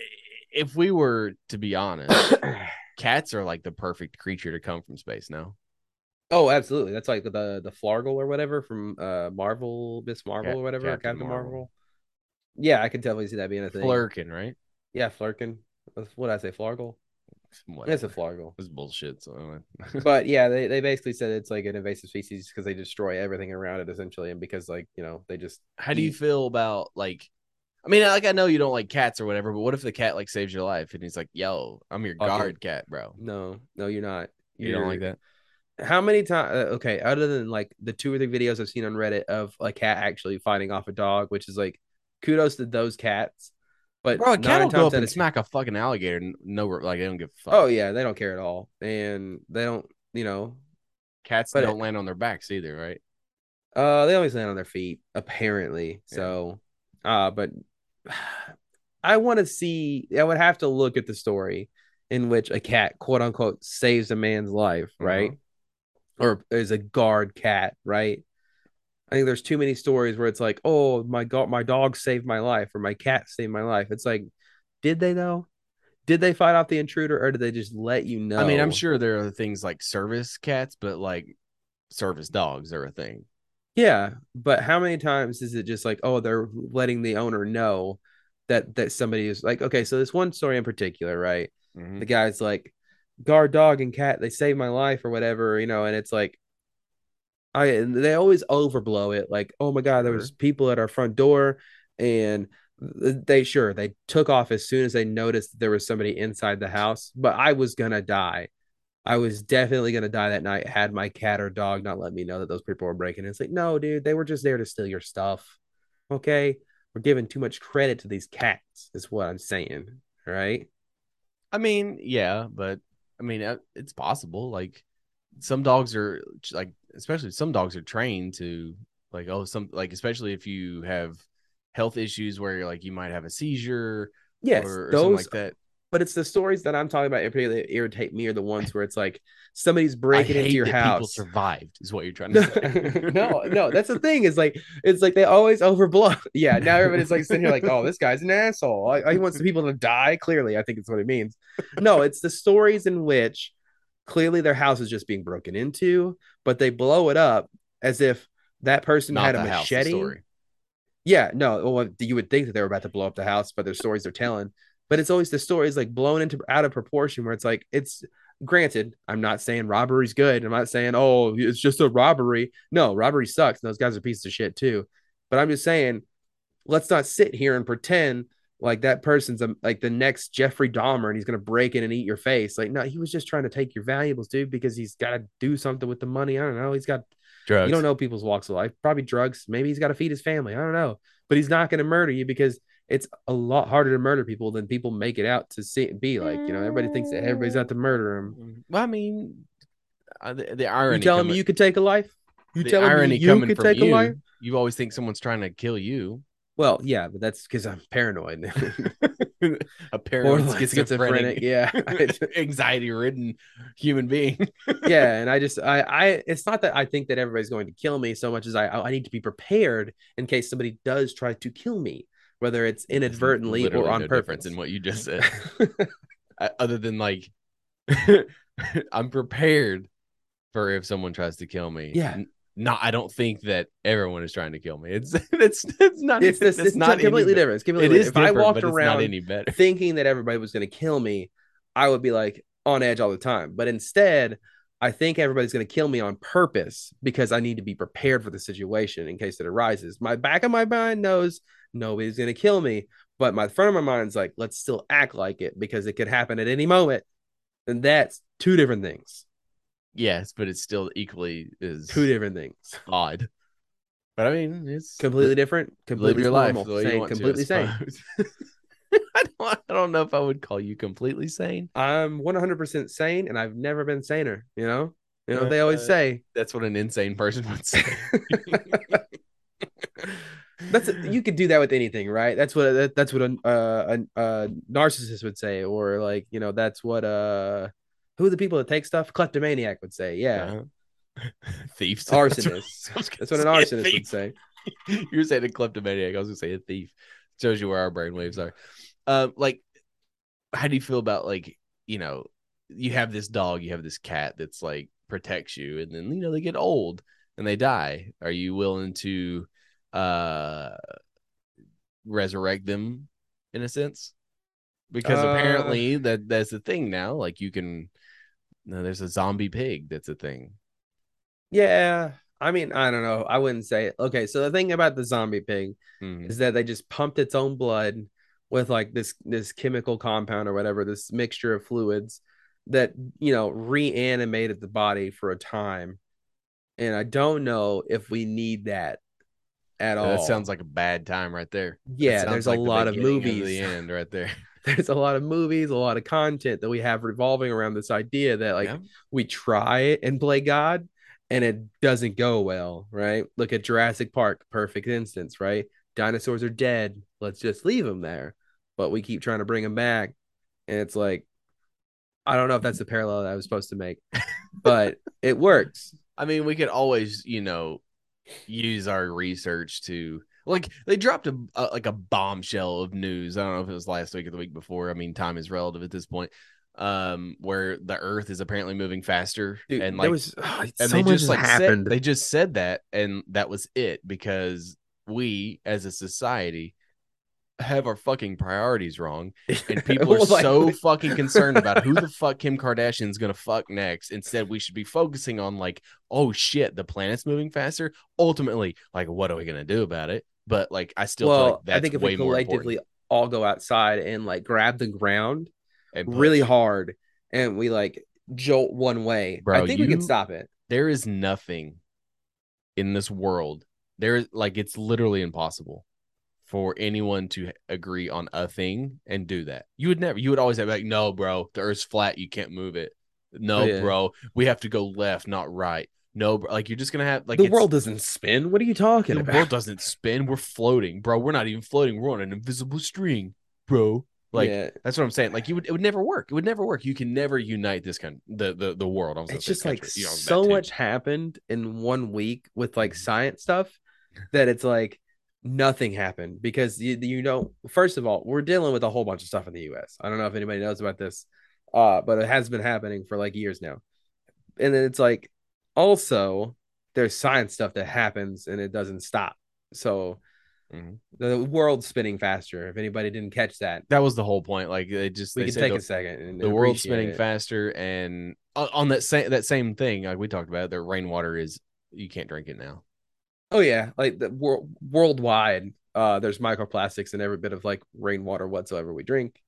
If we were to be honest, cats are like the perfect creature to come from space now. Oh, absolutely. That's like the the Flargle or whatever from uh, Marvel, Miss Marvel Cat, or whatever, Captain, Captain Marvel. Marvel. Yeah, I can definitely see that being a thing. Flurkin, right? Yeah, Flurkin. What did I say? Flargle? That's a Flargle. This is bullshit. So but yeah, they, they basically said it's like an invasive species because they destroy everything around it essentially. And because like, you know, they just. How eat. do you feel about like. I mean, like, I know you don't like cats or whatever, but what if the cat, like, saves your life? And he's like, yo, I'm your guard okay. cat, bro. No, no, you're not. You're... You don't like that? How many times? Uh, okay, other than, like, the two or three videos I've seen on Reddit of a cat actually fighting off a dog, which is, like, kudos to those cats. But bro, a cat will go up and smack a fucking alligator. And no, like, they don't give a fuck. Oh, yeah, they don't care at all. And they don't, you know. Cats don't it, land on their backs either, right? Uh, they always land on their feet, apparently. Yeah. So, uh, but... I want to see. I would have to look at the story in which a cat, quote unquote, saves a man's life, right? Mm-hmm. Or is a guard cat, right? I think there's too many stories where it's like, oh my god, my dog saved my life, or my cat saved my life. It's like, did they though? Did they fight off the intruder, or did they just let you know? I mean, I'm sure there are things like service cats, but like service dogs are a thing. Yeah, but how many times is it just like, oh, they're letting the owner know that that somebody is like, okay, so this one story in particular, right? Mm-hmm. The guy's like, guard dog and cat, they saved my life or whatever, you know, and it's like, I and they always overblow it, like, oh my god, there was people at our front door, and they sure they took off as soon as they noticed that there was somebody inside the house, but I was gonna die. I was definitely going to die that night had my cat or dog not let me know that those people were breaking in. It's like, no, dude, they were just there to steal your stuff. Okay? We're giving too much credit to these cats is what I'm saying, right? I mean, yeah, but, I mean, it's possible. Like, some dogs are, like, especially some dogs are trained to, like, oh, some, like, especially if you have health issues where, you're like, you might have a seizure yes, or, or those something like that. But it's the stories that I'm talking about that irritate me are the ones where it's like somebody's breaking I hate into your that house. People survived is what you're trying to say. no, no, that's the thing. Is like it's like they always overblow. Yeah, now everybody's like sitting here like, oh, this guy's an asshole. He wants the people to die. Clearly, I think that's what it means. No, it's the stories in which clearly their house is just being broken into, but they blow it up as if that person Not had a machete. Story. Yeah, no, well, you would think that they were about to blow up the house, but their stories they're telling. But it's always the story is like blown into out of proportion where it's like it's granted. I'm not saying robbery's good. I'm not saying, oh, it's just a robbery. No, robbery sucks. And those guys are pieces of shit, too. But I'm just saying, let's not sit here and pretend like that person's a, like the next Jeffrey Dahmer and he's going to break in and eat your face. Like, no, he was just trying to take your valuables, dude, because he's got to do something with the money. I don't know. He's got drugs. You don't know people's walks of life. Probably drugs. Maybe he's got to feed his family. I don't know. But he's not going to murder you because. It's a lot harder to murder people than people make it out to see be like, you know, everybody thinks that everybody's out to murder them. Well, I mean, uh, the, the irony. You tell me you could take a life. You tell me you could take a life. You always think someone's trying to kill you. Well, yeah, but that's because I'm paranoid. A paranoid like schizophrenic, schizophrenic yeah, anxiety-ridden human being. Yeah, and I just, I, I, it's not that I think that everybody's going to kill me so much as I, I need to be prepared in case somebody does try to kill me, whether it's inadvertently There's or on no purpose. Difference in what you just said, other than like, I'm prepared for if someone tries to kill me. Yeah. No, I don't think that everyone is trying to kill me. It's it's it's not it's, this, it's, it's not completely different. It's completely it different. Is if I walked around thinking that everybody was going to kill me, I would be like on edge all the time. But instead, I think everybody's going to kill me on purpose because I need to be prepared for the situation in case it arises. My back of my mind knows nobody's going to kill me, but my front of my mind's like, let's still act like it because it could happen at any moment. And that's two different things. Yes, but it's still equally is two different things. Odd, but I mean, it's completely different. Completely live your normal, life the way sane, you want completely to, sane. I don't, I don't know if I would call you completely sane. I'm one hundred percent sane, and I've never been saner. You know, you know uh, they always say that's what an insane person would say. That's a, you could do that with anything, right? That's what that, that's what a, uh, a, a narcissist would say, or like you know, that's what uh. Who are the people that take stuff? Kleptomaniac would say, yeah. Uh-huh. Thieves. Arsonists. That's what, that's what an arsonist would say. You were saying a kleptomaniac. I was going to say a thief. Shows you where our brainwaves are. Uh, like, how do you feel about, like, you know, you have this dog, you have this cat that's, like, protects you, and then, you know, they get old and they die. Are you willing to uh, resurrect them, in a sense? Because uh... apparently that, that's the thing now. Like, you can... No, there's a zombie pig. That's a thing. Yeah. I mean, I don't know. I wouldn't say it. Okay. So the thing about the zombie pig mm-hmm. is that they just pumped its own blood with like this, this chemical compound or whatever, this mixture of fluids that, you know, reanimated the body for a time. And I don't know if we need that at yeah, all. That sounds like a bad time right there. Yeah. There's like a the lot of movies. The end right there. There's a lot of movies, a lot of content that we have revolving around this idea that like yeah. we try and play God and it doesn't go well, right? Look at Jurassic Park, perfect instance, right? Dinosaurs are dead. Let's just leave them there. But we keep trying to bring them back. And it's like, I don't know if that's the parallel that I was supposed to make, but it works. I mean, we could always, you know, use our research to... Like, they dropped a, a like a bombshell of news. I don't know if it was last week or the week before. I mean, time is relative at this point. Um, where the Earth is apparently moving faster, Dude, and like, was, oh, and so they just like happened. Said, they just said that, and that was it because we as a society have our fucking priorities wrong, and people are like, so fucking concerned about who the fuck Kim Kardashian's gonna fuck next. Instead, we should be focusing on like, oh shit, the planet's moving faster. Ultimately, like, what are we gonna do about it? But like, I still well, feel like that's I think if way we collectively all go outside and like grab the ground and really hard, and we like jolt one way, bro, I think you, we can stop it. There is nothing in this world. There is like it's literally impossible for anyone to agree on a thing and do that. You would never. You would always have like, no, bro, the Earth's flat. You can't move it. No, oh, yeah. bro, we have to go left, not right. No, bro, like you're just gonna have like the world doesn't spin. What are you talking the about? The world doesn't spin. We're floating, bro. We're not even floating. We're on an invisible string, bro. Like yeah. that's what I'm saying. Like you would, it would never work. It would never work. You can never unite this kind, the the the world. I was it's just like you know, so much happened in one week with like science stuff that it's like nothing happened because you you know. First of all, we're dealing with a whole bunch of stuff in the U S. I don't know if anybody knows about this, uh, but it has been happening for like years now, and then it's like. Also, there's science stuff that happens and it doesn't stop. So mm-hmm. the world's spinning faster. If anybody didn't catch that, that was the whole point. Like they just we they can take the, a second. And the world's spinning it. faster, and on that same that same thing like we talked about, the rainwater is you can't drink it now. Oh yeah, like the wor- worldwide, uh, there's microplastics in every bit of like rainwater whatsoever we drink.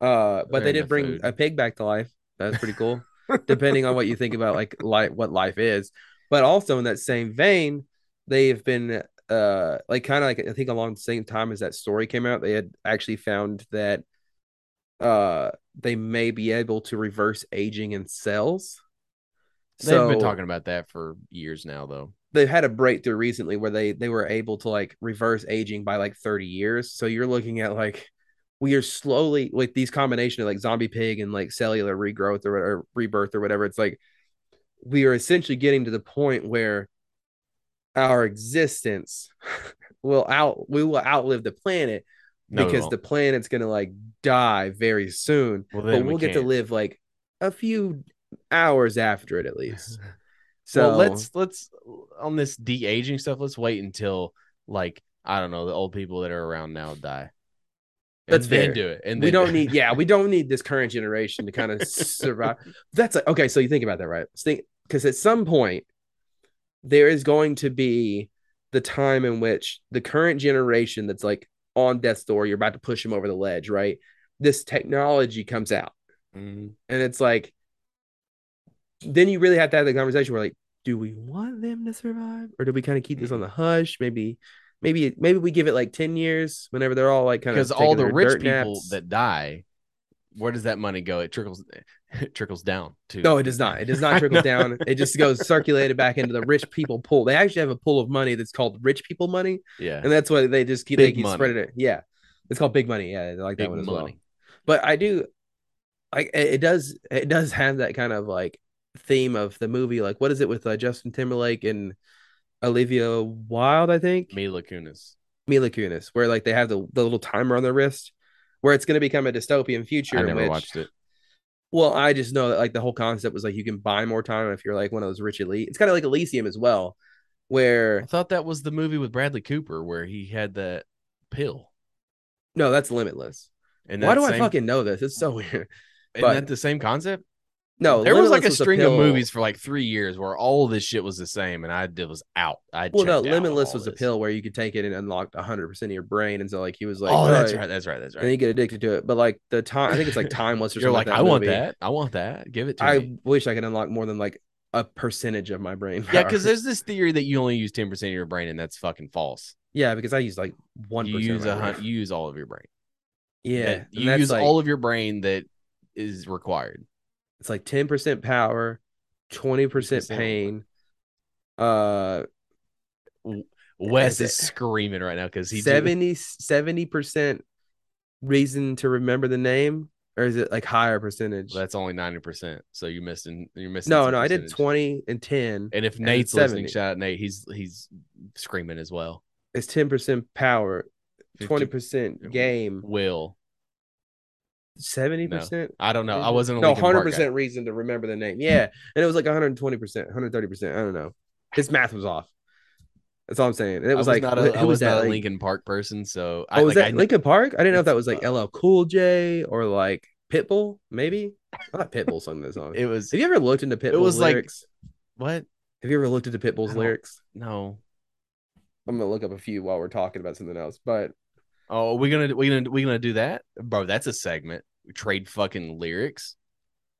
Uh, but They're they did bring food. a pig back to life. That's pretty cool. Depending on what you think about like life, what life is, but also in that same vein, they've been uh like kind of like I think along the same time as that story came out, they had actually found that uh they may be able to reverse aging in cells. They've so, been talking about that for years now, though. they've had a breakthrough recently where they they were able to like reverse aging by like thirty years. So you're looking at like, we are slowly like these combination of like zombie pig and like cellular regrowth or, or rebirth or whatever. It's like we are essentially getting to the point where our existence will out we will outlive the planet no, because the planet's gonna like die very soon. Well, but we'll we get to live like a few hours after it at least. So well, let's let's on this de-aging stuff, let's wait until like I don't know, the old people that are around now die. Let's then fair. do it. And then we don't need yeah, we don't need this current generation to kind of survive. That's like, okay, so you think about that, right? Think because at some point there is going to be the time in which the current generation that's like on death's door, you're about to push them over the ledge, right? This technology comes out. Mm-hmm. And it's like, then you really have to have the conversation where like, do we want them to survive? Or do we kind of keep this on the hush? Maybe, maybe, maybe we give it like ten years whenever they're all like kind of, because all the rich people naps. that die, where does that money go? It trickles, it trickles down to. No, it does not. It does not trickle down. It just goes circulated back into the rich people pool. They actually have a pool of money that's called rich people money. Yeah. And that's why they just keep, they keep spreading it. Yeah. It's called big money. Yeah. I like that one as well. But I do, like, it does, it does have that kind of like theme of the movie. Like, what is it with uh, Justin Timberlake and Olivia Wilde, I think? Mila Kunis. Mila Kunis, where like they have the, the little timer on their wrist. Where it's going to become a dystopian future. I never which, watched it. Well, I just know that like the whole concept was like you can buy more time if you're like one of those rich elite. It's kind of like Elysium as well, where I thought that was the movie with Bradley Cooper where he had that pill. No, that's Limitless. And that why do same... I fucking know this? It's so weird. Isn't but... that the same concept? No, there Limitless was like a was string a of movies for like three years where all this shit was the same, and I it was out. I well, no, Limitless was this. a pill where you could take it and unlocked one hundred percent of your brain, and so like he was like, oh, that's right. right, that's right, that's right. And you get addicted to it, but like the time, I think it's like timeless. Or You're like, like I movie. want that, I want that. Give it to I me. I wish I could unlock more than like a percentage of my brain. Power. Yeah, because there's this theory that you only use ten percent of your brain, and that's fucking false. Yeah, because I use like one. You use a hun- you use all of your brain. Yeah, that, you use like, all of your brain that is required. It's like ten percent power, twenty percent pain. Uh, Wes is screaming right now because he seventy percent reason to remember the name, or is it like higher percentage? Well, that's only ninety percent. So you're missing. You're missing. No, no, percentage. I did twenty and ten. And if Nate's and listening, shout out Nate. He's he's screaming as well. It's ten percent power, twenty percent game, will. seventy percent? No, I don't know. I wasn't a no, one hundred percent reason to remember the name. Yeah. And it was like one hundred twenty percent, one hundred thirty percent. I don't know. His math was off. That's all I'm saying. And it was, I was like, not a, I was not a Linkin like, Park person. So I oh, was like, that I, Linkin Park? I didn't know if that was like L L Cool J or like Pitbull, maybe. I thought Pitbull sung that song. It was, have you ever looked into Pitbull's it was lyrics? Like, what? Have you ever looked into Pitbull's lyrics? No. I'm going to look up a few while we're talking about something else. But oh, we're gonna we gonna we gonna do that, bro. That's a segment. We trade fucking lyrics.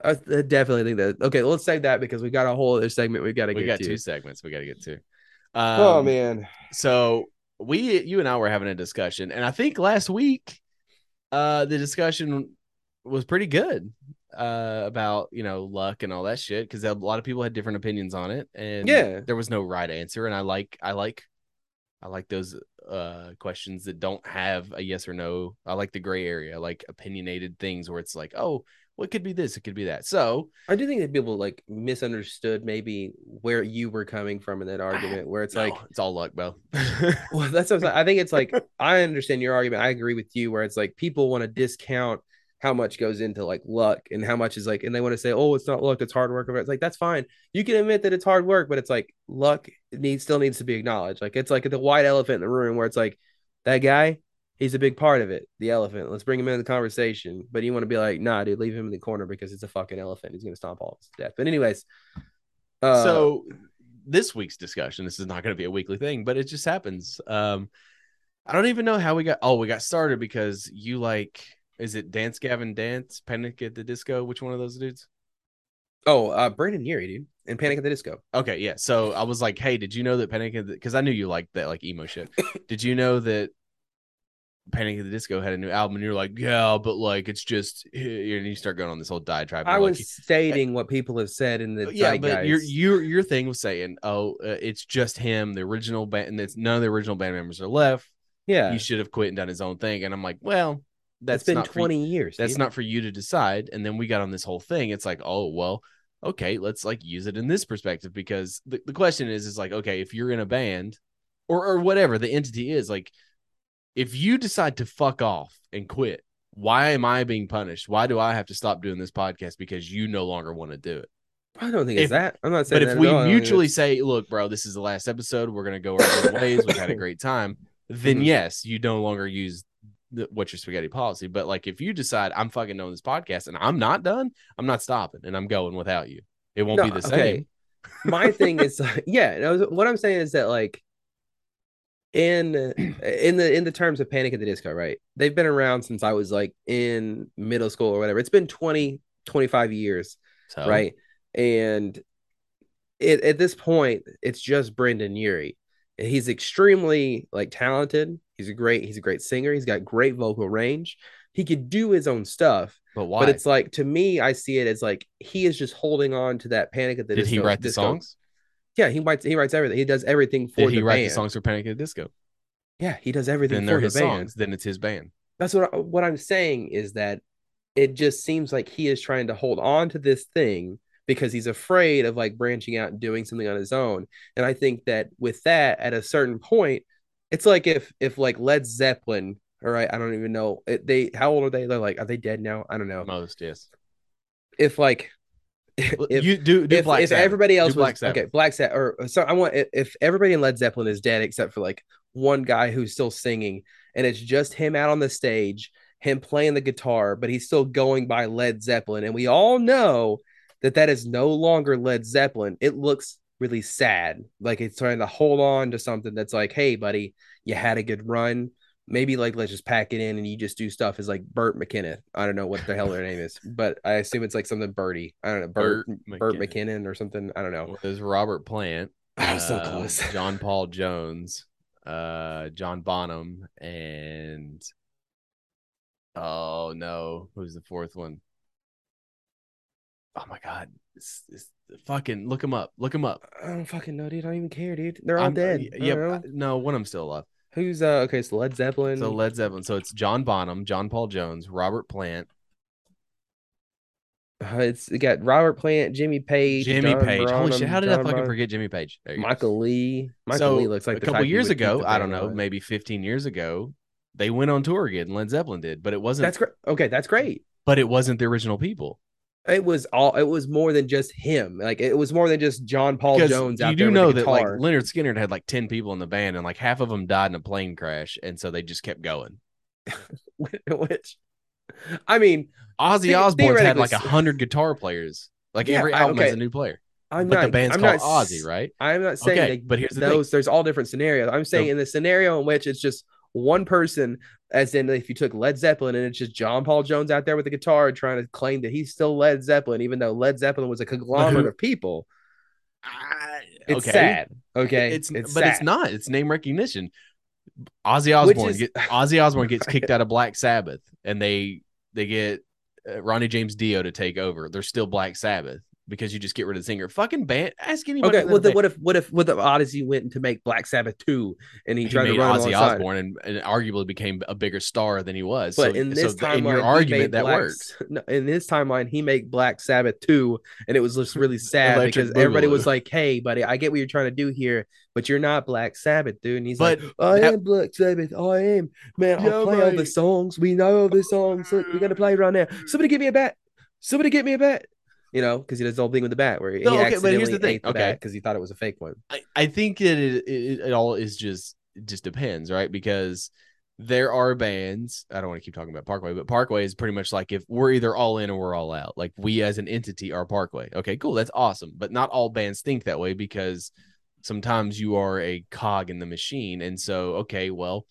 I definitely think that. Okay, let's save that because we got a whole other segment we've got to get. We got to. two segments we got to get to. Um, oh man! So we, you and I were having a discussion, and I think last week, uh, the discussion was pretty good. Uh, about you know luck and all that shit because a lot of people had different opinions on it, and yeah, there was no right answer. And I like I like. I like those uh, questions that don't have a yes or no. I like the gray area, I like opinionated things where it's like, oh, well, it could be this, it could be that. So I do think that people like misunderstood maybe where you were coming from in that argument, where it's no, like it's all luck, bro. Well, that's what I'm saying. I think it's like I understand your argument. I agree with you where it's like people want to discount how much goes into like luck and how much is like, and they want to say, oh, it's not luck, it's hard work. It's like, that's fine. You can admit that it's hard work, but it's like luck needs still needs to be acknowledged. Like it's like the white elephant in the room where it's like that guy, he's a big part of it. The elephant, let's bring him into the conversation. But you want to be like, nah, dude, leave him in the corner because it's a fucking elephant. He's going to stomp all his death. But anyways. Uh, so this week's discussion, this is not going to be a weekly thing, but it just happens. Um, I don't even know how we got, oh, we got started because you like, is it Dance Gavin Dance, Panic at the Disco? Which one of those dudes? Oh, uh, Brendon Urie, dude, and Panic at the Disco. Okay, yeah. So I was like, hey, did you know that Panic at the... Because I knew you liked that, like, emo shit. Did you know that Panic at the Disco had a new album, and you're like, yeah, but like it's just, and you start going on this whole diatribe. I was like, stating I, what people have said in the yeah, but your your your thing was saying, oh, uh, it's just him, the original band, and it's none of the original band members are left. Yeah, he should have quit and done his own thing. And I'm like, well, that's it's been not twenty you, years. That's dude. Not for you to decide. And then we got on this whole thing. It's like, oh well, okay, let's like use it in this perspective, because the, the question is, is like, okay, if you're in a band or or whatever the entity is, like, if you decide to fuck off and quit, why am I being punished? Why do I have to stop doing this podcast because you no longer want to do it? I don't think if, it's that. I'm not saying that. But if we all, mutually say, look, bro, this is the last episode. We're going to go our own ways. We've had a great time. Then, yes, you no longer use the, what's your spaghetti policy. But like, if you decide I'm fucking doing this podcast and I'm not done, I'm not stopping and I'm going without you. It won't no, be the okay. same. My thing is, like, yeah, what I'm saying is that, like, In in the in the terms of Panic at the Disco, right? They've been around since I was like in middle school or whatever. It's been twenty, twenty-five years, so. Right? And it, at this point, it's just Brendon Urie. He's extremely like talented. He's a great he's a great singer. He's got great vocal range. He could do his own stuff. But why? But it's like, to me, I see it as like he is just holding on to that Panic at the Did Disco. Did he write the disco. songs? Yeah, he writes. He writes everything. He does everything for Did the band. Did he write band. the songs for Panic at the Disco? Yeah, he does everything then for his the band. Songs, then it's his band. That's what I, what I'm saying is that it just seems like he is trying to hold on to this thing because he's afraid of like branching out and doing something on his own. And I think that with that, at a certain point, it's like if if like Led Zeppelin, all right, I don't even know it, they how old are they? They're like, are they dead now? I don't know. Most, yes. If like. If, you do, do if, Black if everybody else do was Black Sabbath. Okay, Black Sabbath, or so I want if everybody in Led Zeppelin is dead except for like one guy who's still singing, and it's just him out on the stage, him playing the guitar, but he's still going by Led Zeppelin, and we all know that that is no longer Led Zeppelin. It looks really sad, like it's trying to hold on to something that's like, hey, buddy, you had a good run. Maybe like let's just pack it in and you just do stuff as like Burt McKinnon. I don't know what the hell their name is, but I assume it's like something Birdie. I don't know, Burt Burt, Burt McKinnon. McKinnon or something. I don't know. Well, there's Robert Plant, oh, so uh, close. John Paul Jones, uh, John Bonham, and oh no, who's the fourth one? Oh my god, it's, it's fucking look him up, look him up. I don't fucking know, dude. I don't even care, dude. They're all I'm, dead. Uh, yeah, no, one of them's still alive. Who's uh okay? So Led Zeppelin. So Led Zeppelin. So it's John Bonham, John Paul Jones, Robert Plant. Uh, it's it got Robert Plant, Jimmy Page, Jimmy John Page. Bonham, Holy shit! How did John I fucking Bonham. forget Jimmy Page? There Michael goes. Lee. Michael so Lee looks like a couple years ago. I don't know, on. maybe fifteen years ago, they went on tour again. Led Zeppelin did, but it wasn't. That's great. Okay, that's great. But it wasn't the original people. It was all. It was more than just him. Like it was more than just John Paul because Jones. Out you do there know that like Leonard Skinner had like ten people in the band, and like half of them died in a plane crash, and so they just kept going. Which, I mean, Ozzy Osbourne had like a hundred guitar players. Like yeah, every album I, okay. has a new player. I'm but not, the band's I'm called not, Ozzy, right? I'm not saying. Okay, that but here's the those. Thing. There's all different scenarios. I'm saying so, in the scenario in which it's just one person. As in, if you took Led Zeppelin and it's just John Paul Jones out there with a the guitar trying to claim that he's still Led Zeppelin, even though Led Zeppelin was a conglomerate who, of people. I, it's okay. sad. Okay. It's, it's But sad. it's not. It's name recognition. Ozzy Osbourne, is... get, Ozzy Osbourne gets kicked out of Black Sabbath, and they they get uh, Ronnie James Dio to take over. They're still Black Sabbath because you just get rid of the singer. Fucking band. Ask anybody. Okay. Well, the, what if what if what if Odyssey went to make Black Sabbath two and he, he tried made to run Ozzy Osbourne and, and arguably became a bigger star than he was. But so, in this so timeline, in your argument that Black, works. No, in this timeline, he made Black Sabbath two, and it was just really sad because Boogaloo. Everybody was like, "Hey, buddy, I get what you're trying to do here, but you're not Black Sabbath, dude." And he's but like, "I that, am Black Sabbath. I am man. I'll play all the songs. We know all the songs. Look, we're gonna play right now. Somebody give me a bat. Somebody give me a bat." You know, because he does the whole thing with the bat where he no, okay, accidentally but here's the thing. ate the okay. bat because he thought it was a fake one. I, I think that it, it, it all is just it just depends, right? Because there are bands. I don't want to keep talking about Parkway, but Parkway is pretty much like if we're either all in or we're all out. Like we as an entity are Parkway. Okay, cool. That's awesome. But not all bands think that way because sometimes you are a cog in the machine. And so, okay, well,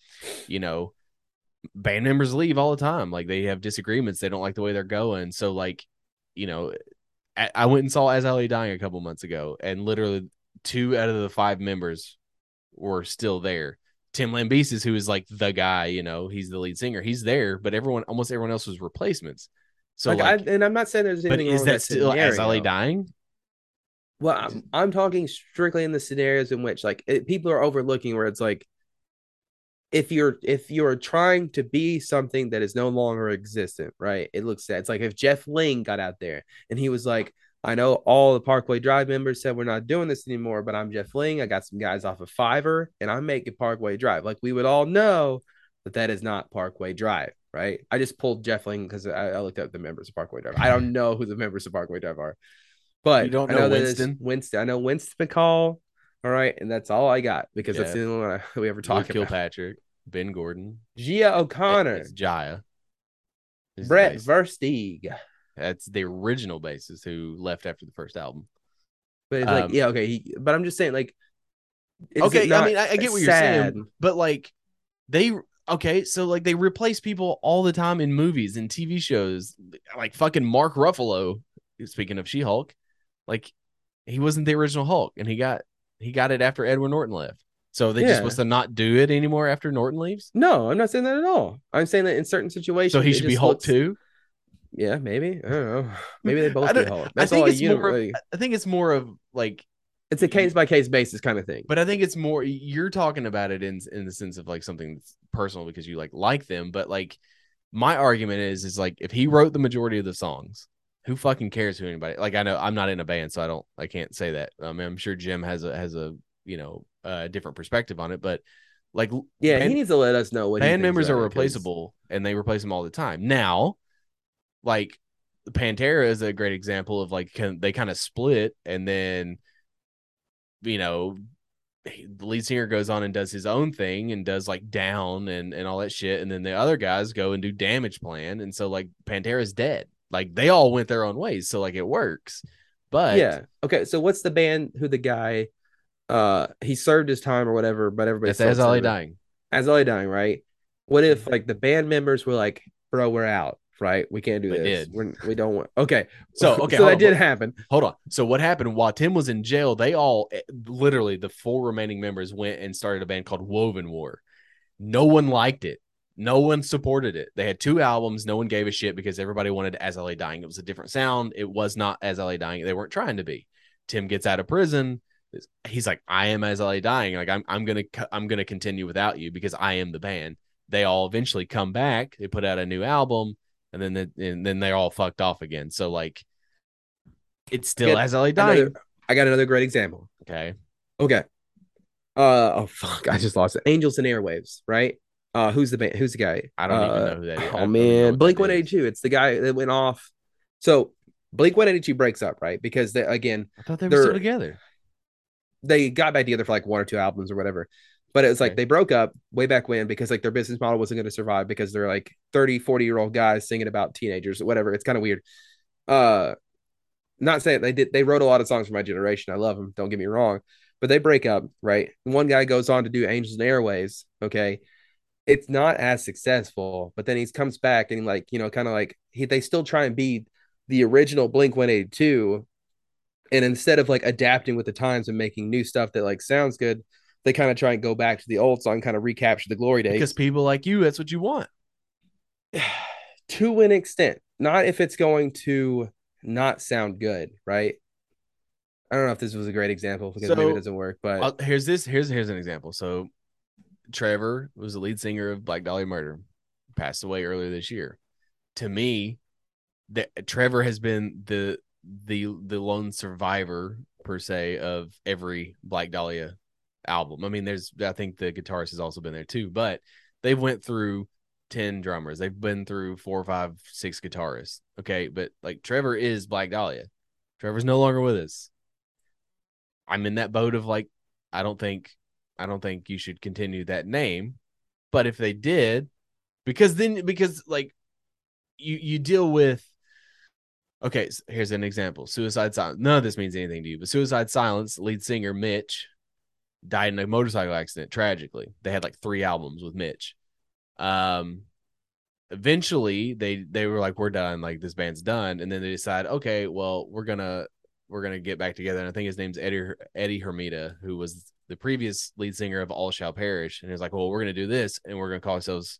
you know, band members leave all the time. Like they have disagreements. They don't like the way they're going. So like, you know, I went and saw As I Lay Dying a couple months ago, and literally two out of the five members were still there. Tim Lambesis, who is like the guy, you know, he's the lead singer, he's there, but everyone, almost everyone else was replacements. So like, like I, and I'm not saying there's anything. But is that still As I Lay Dying? Well, I'm, I'm talking strictly in the scenarios in which like it, people are overlooking, where it's like, if you're if you're trying to be something that is no longer existent, right? It looks sad. It's like if Jeff Ling got out there and he was like, I know all the Parkway Drive members said we're not doing this anymore, but I'm Jeff Ling. I got some guys off of Fiverr, and I'm making Parkway Drive. Like, we would all know that that is not Parkway Drive, right? I just pulled Jeff Ling because I, I looked up the members of Parkway Drive. I don't know who the members of Parkway Drive are, but you don't know, I know Winston. Winston. I know Winston McCall. All right, and that's all I got, because yeah. that's the only one I, we ever talked about. Kilpatrick, Ben Gordon, Gia O'Connor, it's Jaya, it's Brett Versteeg. That's the original bassist who left after the first album. But it's um, like, yeah, okay. He, but I'm just saying, like, okay, I mean, I, I get what sad? you're saying, but like, they okay, so like they replace people all the time in movies and T V shows, like fucking Mark Ruffalo. Speaking of She-Hulk, like he wasn't the original Hulk, and he got he got it after Edward Norton left. So they yeah. just supposed to not do it anymore after Norton leaves. No, I'm not saying that at all. I'm saying that in certain situations, so he should be Hulk looks- too. Yeah, maybe. I don't know. Maybe they both get Hulk. That's I think all it's you more. Of, really... I think it's more of like it's a case by case basis kind of thing. But I think it's more you're talking about it in in the sense of like something that's personal because you like like them. But like my argument is is like if he wrote the majority of the songs, who fucking cares who anybody? Like I know I'm not in a band, so I don't I can't say that. I mean, I'm sure Jim has a has a you know a different perspective on it, but. Like yeah, band, he needs to let us know what band members are replaceable, and they replace them all the time now. Like Pantera is a great example of like can, they kind of split, and then you know the lead singer goes on and does his own thing and does like Down and, and all that shit, and then the other guys go and do Damage Plan, and so like Pantera's dead. Like they all went their own ways, so like it works. But yeah, okay. So what's the band who the guy uh he served his time or whatever, but everybody says As I Lay Dying, As I Lay Dying, right? What if like the band members were like, bro, we're out. Right, we can't do we this. We're, we don't want. Okay, so okay, so that on, did happen. Hold on. So what happened while Tim was in jail? They all, literally, the four remaining members went and started a band called Woven War. No one liked it. No one supported it. They had two albums. No one gave a shit because everybody wanted As I Lay Dying. It was a different sound. It was not As I Lay Dying. They weren't trying to be. Tim gets out of prison. He's like, I am As I Lay Dying. Like I'm, I'm gonna, I'm gonna continue without you because I am the band. They all eventually come back. They put out a new album. And then the, and then they all fucked off again. So like, it's still got, As I Lay Dying. Another, I got another great example. Okay. Okay. Uh oh fuck! I just lost it. Angels and Airwaves, right? Uh, who's the band? Who's the guy? I don't uh, even know who that is. Oh man, Blink one eighty-two. It's the guy that went off. So Blink one eighty-two breaks up, right? Because they, again, I thought they were still together. They got back together for like one or two albums or whatever. But it was like okay. They broke up way back when because like their business model wasn't going to survive because they're like thirty, forty year old guys singing about teenagers or whatever. It's kind of weird. Uh, not saying they did. They wrote a lot of songs for my generation. I love them. Don't get me wrong. But they break up. Right. One guy goes on to do Angels and Airwaves. OK, it's not as successful. But then he comes back and like, you know, kind of like he they still try and be the original Blink one eighty-two. And instead of like adapting with the times and making new stuff that like sounds good. They kind of try and go back to the old song, kind of recapture the glory days. Because people like you, that's what you want. To an extent. Not if it's going to not sound good, right? I don't know if this was a great example because so, maybe it doesn't work. But I'll, here's this. Here's here's an example. So Trevor was the lead singer of Black Dahlia Murder. Passed away earlier this year. To me, the, Trevor has been the the the lone survivor, per se, of every Black Dahlia album. I mean, there's I think the guitarist has also been there too, but they've went through ten drummers. They've been through four, five, six guitarists. Okay, but like Trevor is Black Dahlia. Trevor's no longer with us. I'm in that boat of like, I don't think, I don't think you should continue that name. But if they did, because then because like you you deal with. Okay, so here's an example: Suicide Silence. None of this means anything to you, but Suicide Silence lead singer Mitch died in a motorcycle accident tragically. They had like three albums with Mitch. Um, eventually they they were like, we're done, like this band's done, and then they decide, okay, well, we're gonna we're going to get back together. And I think his name's Eddie, Eddie Hermida, who was the previous lead singer of All Shall Perish. And he was like, well, we're going to do this and we're going to call ourselves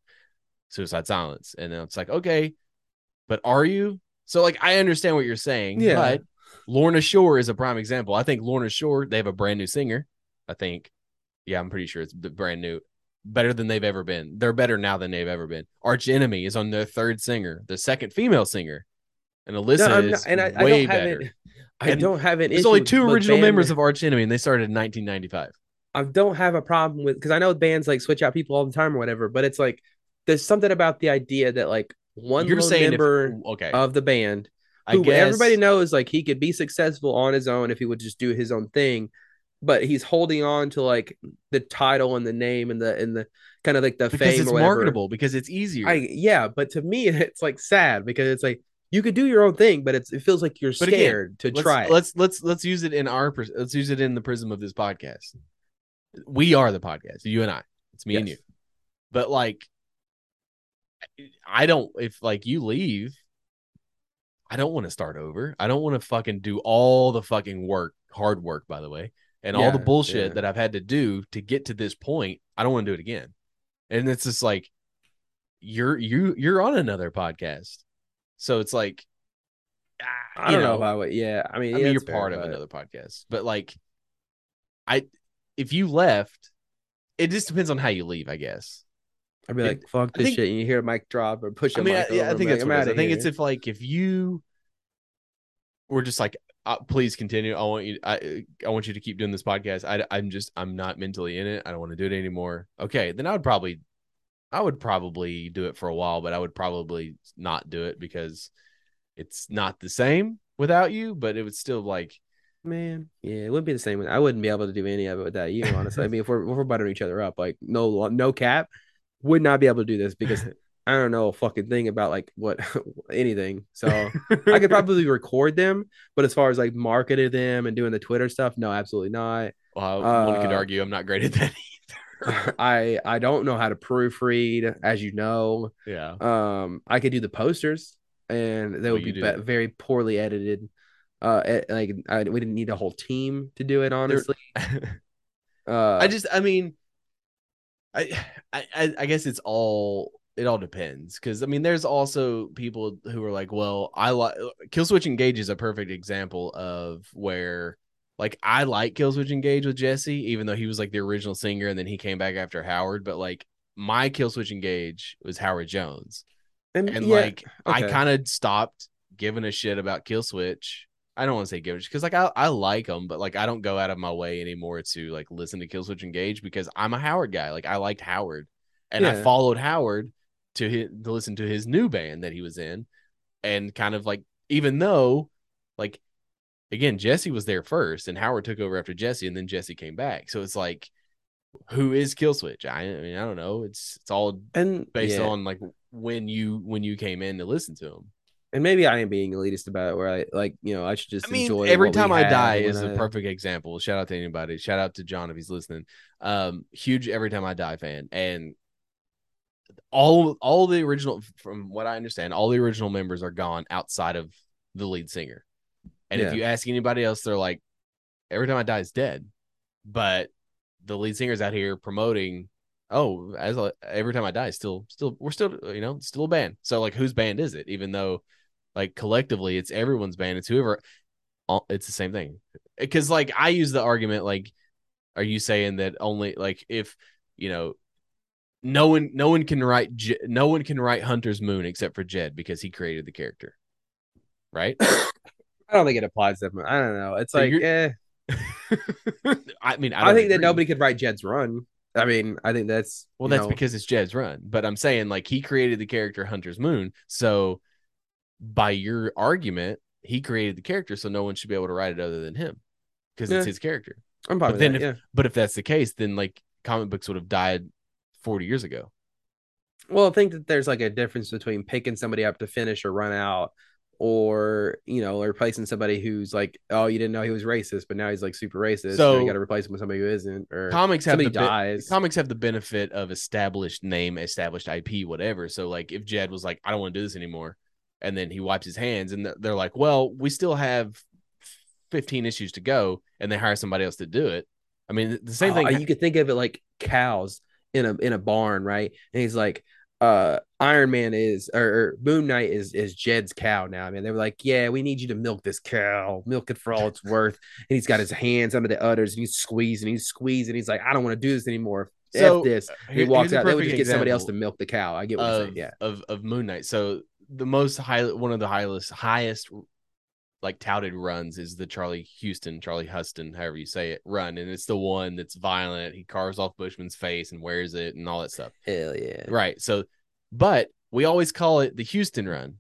Suicide Silence. And then it's like, okay, but are you? So like, I understand what you're saying, yeah. But Lorna Shore is a prime example. I think Lorna Shore, they have a brand new singer. I think, yeah, I'm pretty sure it's brand new, better than they've ever been. They're better now than they've ever been. Arch Enemy is on their third singer, the second female singer. And Alyssa no, is and I, way I better. An, I and don't have an there's issue. There's only two original members of Arch Enemy, and they started in nineteen ninety-five. I don't have a problem with, because I know bands like switch out people all the time or whatever, but it's like, there's something about the idea that like one member if, okay. of the band, who I guess, everybody knows like he could be successful on his own if he would just do his own thing, but he's holding on to like the title and the name and the and the kind of like the fame it's or whatever. Marketable because it's easier. I, yeah, but to me it's like sad because it's like you could do your own thing, but it's, it feels like you're but scared again, to try it. Let's let's let's use it in our let's use it in the prism of this podcast. We are the podcast, you and I. It's me yes. and you. But like, I don't. If like you leave, I don't want to start over. I don't want to fucking do all the fucking work, hard work, by the way, and yeah, all the bullshit yeah. that I've had to do to get to this point. I don't want to do it again. And it's just like you're you you're on another podcast. So it's like, I don't know, know about it. Yeah. I mean, I mean you're part of another podcast, but like I, if you left, it just depends on how you leave, I guess. I'd be it, like, fuck I this think, shit. And you hear a mic drop or push. I mean, mic I, yeah, I think, that's like, what I think it's if like, if you were just like, uh, please continue. I want you, I, I want you to keep doing this podcast. I, I'm just, I'm not mentally in it. I don't want to do it anymore. Okay. Then I would probably I would probably do it for a while, but I would probably not do it because it's not the same without you, but it would still like, man. Yeah. It wouldn't be the same. I wouldn't be able to do any of it without you, honestly. I mean, if we're, if we're buttering each other up, like no, no cap, would not be able to do this because I don't know a fucking thing about like what, anything. So I could probably record them, but as far as like marketing them and doing the Twitter stuff, no, absolutely not. Well, uh, one could argue I'm not great at that either. I I don't know how to proofread, as you know. Yeah. Um, I could do the posters, and they would well, be, be very poorly edited. Uh, at, like I, we didn't need a whole team to do it, honestly. uh, I just, I mean, I, I I guess it's all it all depends because I mean, there's also people who are like, well, I like Killswitch Engage is a perfect example of where. Like, I like Killswitch Engage with Jesse, even though he was, like, the original singer, and then he came back after Howard. But, like, my Killswitch Engage was Howard Jones. And, and yeah, like, okay. I kind of stopped giving a shit about Killswitch. I don't want to say give a shit, because, like, I, I like them, but, like, I don't go out of my way anymore to, like, listen to Killswitch Engage because I'm a Howard guy. Like, I liked Howard. And yeah. I followed Howard to, his, to listen to his new band that he was in. And kind of, like, even though, like, again, Jesse was there first, and Howard took over after Jesse, and then Jesse came back. So it's like, who is Killswitch? I, I mean, I don't know. It's it's all and, based yeah. on like when you when you came in to listen to him. And maybe I am being elitist about it, where I like you know I should just I mean, enjoy. Every Time I Die is I... a perfect example. Shout out to anybody. Shout out to John if he's listening. Um, huge Every Time I Die fan, and all all the original, from what I understand, all the original members are gone outside of the lead singer. And yeah. if you ask anybody else, they're like, Every Time I Die is dead. But the lead singer's out here promoting, oh, as a, Every Time I Die is still, still, we're still, you know, still a band. So, like, whose band is it? Even though, like, collectively, it's everyone's band. It's whoever, all, it's the same thing. Because, like, I use the argument, like, are you saying that only, like, if, you know, no one, no one can write, no one can write Hunter's Moon except for Jed because he created the character, right? I don't think it applies to them. I don't know. It's so like, eh. I mean, I, don't I think agree. that nobody could write Jed's Run. I mean, I think that's well, that's know. because it's Jed's Run. But I'm saying, like, he created the character Hunter's Moon. So, by your argument, he created the character, so no one should be able to write it other than him because yeah. it's his character. I'm probably but then, that, if, yeah. but if that's the case, then like comic books would have died forty years ago. Well, I think that there's like a difference between picking somebody up to finish or run out. Or, you know, replacing somebody who's like, oh, you didn't know he was racist, but now he's like super racist. So, so you got to replace him with somebody who isn't. Or comics have the dies. Be- comics have the benefit of established name, established I P, whatever. So, like, if Jed was like, I don't want to do this anymore, and then he wipes his hands, and they're like, well, we still have fifteen issues to go and they hire somebody else to do it. I mean, the same oh, thing. You could think of it like cows in a in a barn, right? And he's like, uh, Iron Man is, or, or Moon Knight is is Jed's cow now. I mean, they were like, yeah, we need you to milk this cow, milk it for all it's worth. And he's got his hands under the udders and he's squeezing, he's squeezing. He's like, I don't want to do this anymore. So F this. And he walks out. They would just get somebody else to milk the cow. I get what of, you're saying. Yeah. Of of Moon Knight. So the most high, one of the highest, highest. like touted runs is the Charlie Houston, Charlie Huston, however you say it, run. And it's the one that's violent. He carves off Bushman's face and wears it and all that stuff. Hell yeah. Right. So, but we always call it the Houston run.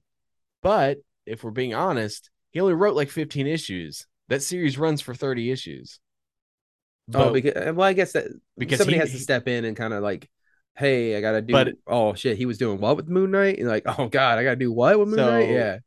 But if we're being honest, he only wrote like fifteen issues. That series runs for thirty issues. But, oh, because, well, I guess that because somebody he, has to step in and kind of like, hey, I got to do, but, oh shit, he was doing what with Moon Knight? And like, oh God, I got to do what with Moon so, Knight? Yeah.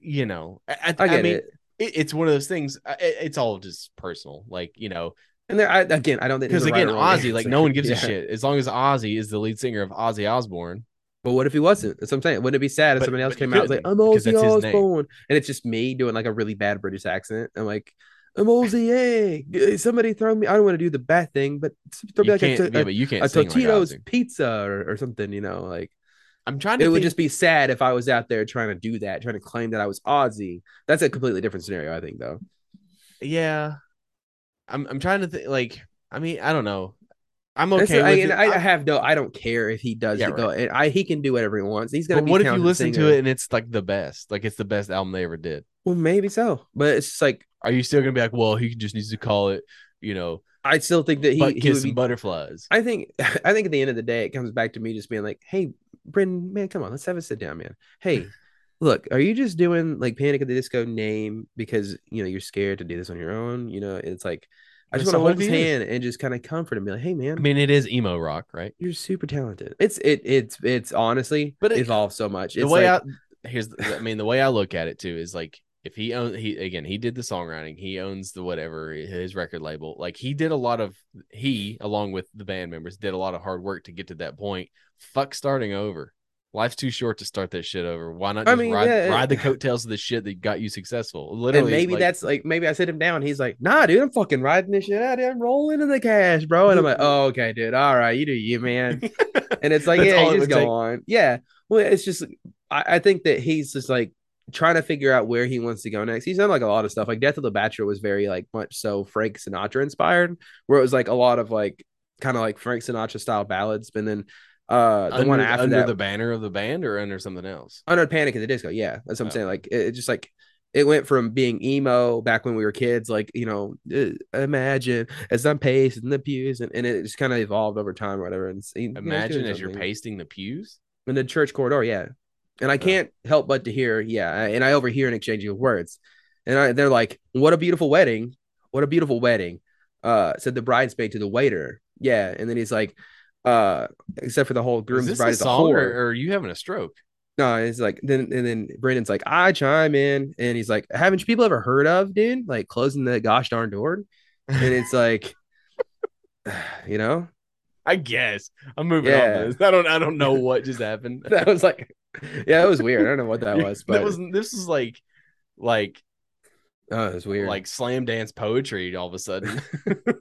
You know, I, I, I get mean, it. It, it's one of those things. It, it's all just personal, like, you know. And there, I, again, I don't think because again, right Ozzy, like no one gives yeah. a shit as long as Ozzy is the lead singer of Ozzy Osbourne. But what if he wasn't? That's what I'm saying. Wouldn't it be sad if but, somebody else came out and was like, I'm Ozzy Osbourne, and it's just me doing like a really bad British accent? I'm like, I'm Ozzy. Hey, somebody throw me. I don't want to do the bad thing, but throw me you like can't, a, yeah, a, but you can't a Totino's like pizza or, or something. You know, like. I'm trying to. It think... would just be sad if I was out there trying to do that, trying to claim that I was Ozzy. That's a completely different scenario, I think, though. Yeah, I'm. I'm trying to think. Like, I mean, I don't know. I'm okay. I, with I, it. I have no. I don't care if he does yeah, it. Though. Right. I he can do whatever he wants. He's gonna. But be what if you listen singer. to it and it's like the best? Like it's the best album they ever did. Well, maybe so. But it's just like, are you still gonna be like, well, he just needs to call it, you know? I still think that he, butt kiss he would be, and butterflies. I think. I think at the end of the day, it comes back to me just being like, hey. Brendon, man, come on, let's have a sit down, man. Hey, look, are you just doing like Panic at the Disco name because you know you're scared to do this on your own? You know, it's like I just want to hold his hand and just kind of comfort him, be like, hey, man. I mean, it is emo rock, right? You're super talented. It's it it's it's honestly but it, evolved so much. It's the way like, I here's the, I mean the way I look at it too is like if he owns he again he did the songwriting, he owns the whatever his record label. Like he did a lot of he along with the band members did a lot of hard work to get to that point. Fuck starting over. Life's too short to start that shit over. Why not just I mean, ride, yeah, ride the coattails of the shit that got you successful? Literally, and maybe like, that's like maybe I sit him down. He's like, nah, dude, I'm fucking riding this shit out. I'm rolling in the cash, bro. And I'm like, oh, okay, dude. All right, you do you, man. And it's like, yeah, you just go take. on. Yeah. Well, it's just I, I think that he's just like trying to figure out where he wants to go next. He's done like a lot of stuff. Like Death of the Bachelor was very like much so Frank Sinatra inspired, where it was like a lot of like kind of like Frank Sinatra style ballads, and then. Uh, the under, one after under that, the banner of the band or under something else? Under Panic at the Disco, yeah. That's what I'm oh. saying. Like it, it just like it went from being emo back when we were kids, like you know, uh, imagine as I'm pasting the pews, and, and it just kind of evolved over time, or whatever. And he, imagine you know, as you're pasting the pews in the church corridor, yeah. And I can't oh. help but to hear, yeah. And I overhear an exchange of words, and I, they're like, "What a beautiful wedding! What a beautiful wedding!" Uh, said the bridesmaid to the waiter, yeah. And then he's like. Uh, except for the whole groom's bride is a whore. Or, or are you having a stroke? No, it's like then and then Brandon's like, I chime in, and he's like, haven't you people ever heard of, dude? Like closing the gosh darn door, and it's like, you know, I guess I'm moving yeah. on. This. I don't, I don't know what just happened. That was like, yeah, it was weird. I don't know what that was, but that was this is like, like. Oh, it's weird. Like slam dance poetry all of a sudden.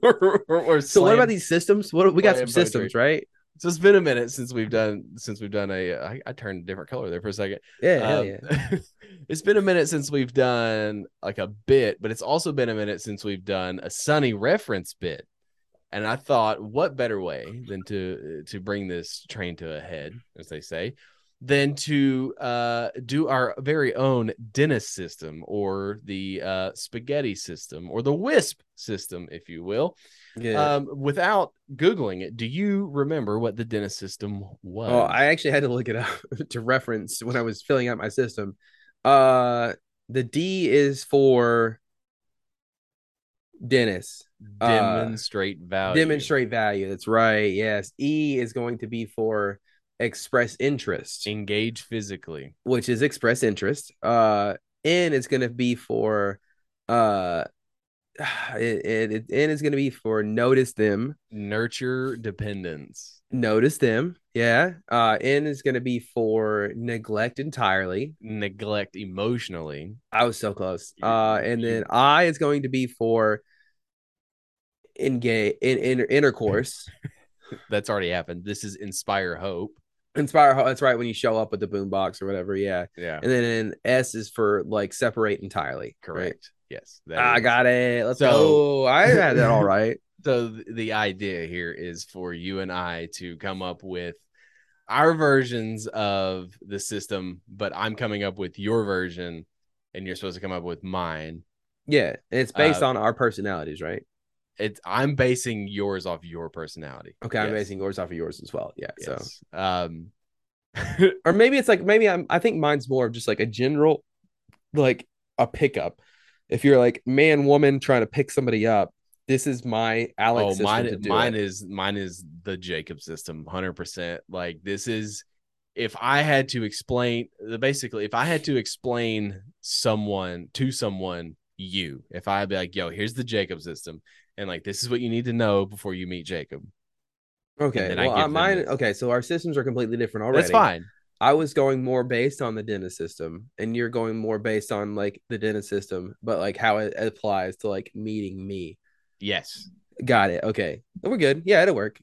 or, or, or so slam, what about these systems? What we got some poetry. systems, right? So it's been a minute since we've done since we've done a I, I turned a different color there for a second. Yeah, um, yeah. It's been a minute since we've done like a bit, but it's also been a minute since we've done a Sunny reference bit. And I thought, what better way than to to bring this train to a head, as they say, than to uh, do our very own Dennis system or the uh, spaghetti system or the wisp system, if you will. Yeah. Um, without Googling it, do you remember what the Dennis system was? Oh, I actually had to look it up to reference when I was filling out my system. Uh, the D is for Dennis. Demonstrate uh, value. Demonstrate value. That's right. Yes. E is going to be for... express interest, engage physically, which is express interest. Uh, N is going to be for uh, it, it, it and it's gonna be for Notice Them. Nurture Dependence. Notice Them. Yeah. Uh, N is gonna be for Neglect Entirely. Neglect Emotionally. I was so close. Uh, and then I is going to be for engage in, in intercourse. That's already happened. This is Inspire Hope. Inspire Hope. That's right. When you show up with the boombox or whatever. Yeah. Yeah. And then an S is for like Separate Entirely. Correct. Right? Yes. I is. got it. Let's so, go. I had that all right. So the idea here is for you and I to come up with our versions of the system, but I'm coming up with your version and you're supposed to come up with mine. Yeah. And it's based uh, on our personalities, right? It's I'm basing yours off your personality. Okay, yes. I'm basing yours off of yours as well. Yeah. Yes. So um or maybe it's like maybe I'm I think mine's more of just like a general like a pickup. If you're like man, woman trying to pick somebody up, this is my Alex oh, system mine, to do mine it. is mine is the Jacob system, one hundred percent. Like this is if I had to explain the basically if I had to explain someone to someone you, if I'd be like, yo, here's the Jacob system. And like, this is what you need to know before you meet Jacob. Okay. Well, uh, mine. This. Okay. So our systems are completely different already. That's fine. I was going more based on the Dennis system and you're going more based on like the Dennis system, but like how it applies to like meeting me. Yes. Got it. Okay. We're good. Yeah. It'll work.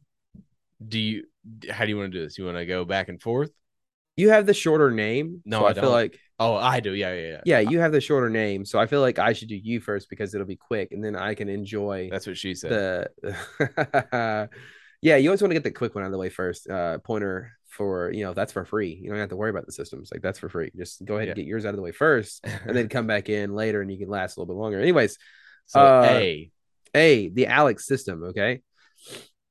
Do you, how do you want to do this? You want to go back and forth? You have the shorter name. No, so I, I feel like. Oh, I do. Yeah, yeah, yeah. Yeah, you have the shorter name, so I feel like I should do you first because it'll be quick, and then I can enjoy. That's what she said. The... yeah, you always want to get the quick one out of the way first. Uh, pointer for, you know, that's for free. You don't have to worry about the systems. Like, that's for free. Just go ahead yeah. and get yours out of the way first, and then come back in later, and you can last a little bit longer. Anyways, so uh, A. A, the Alex system, okay?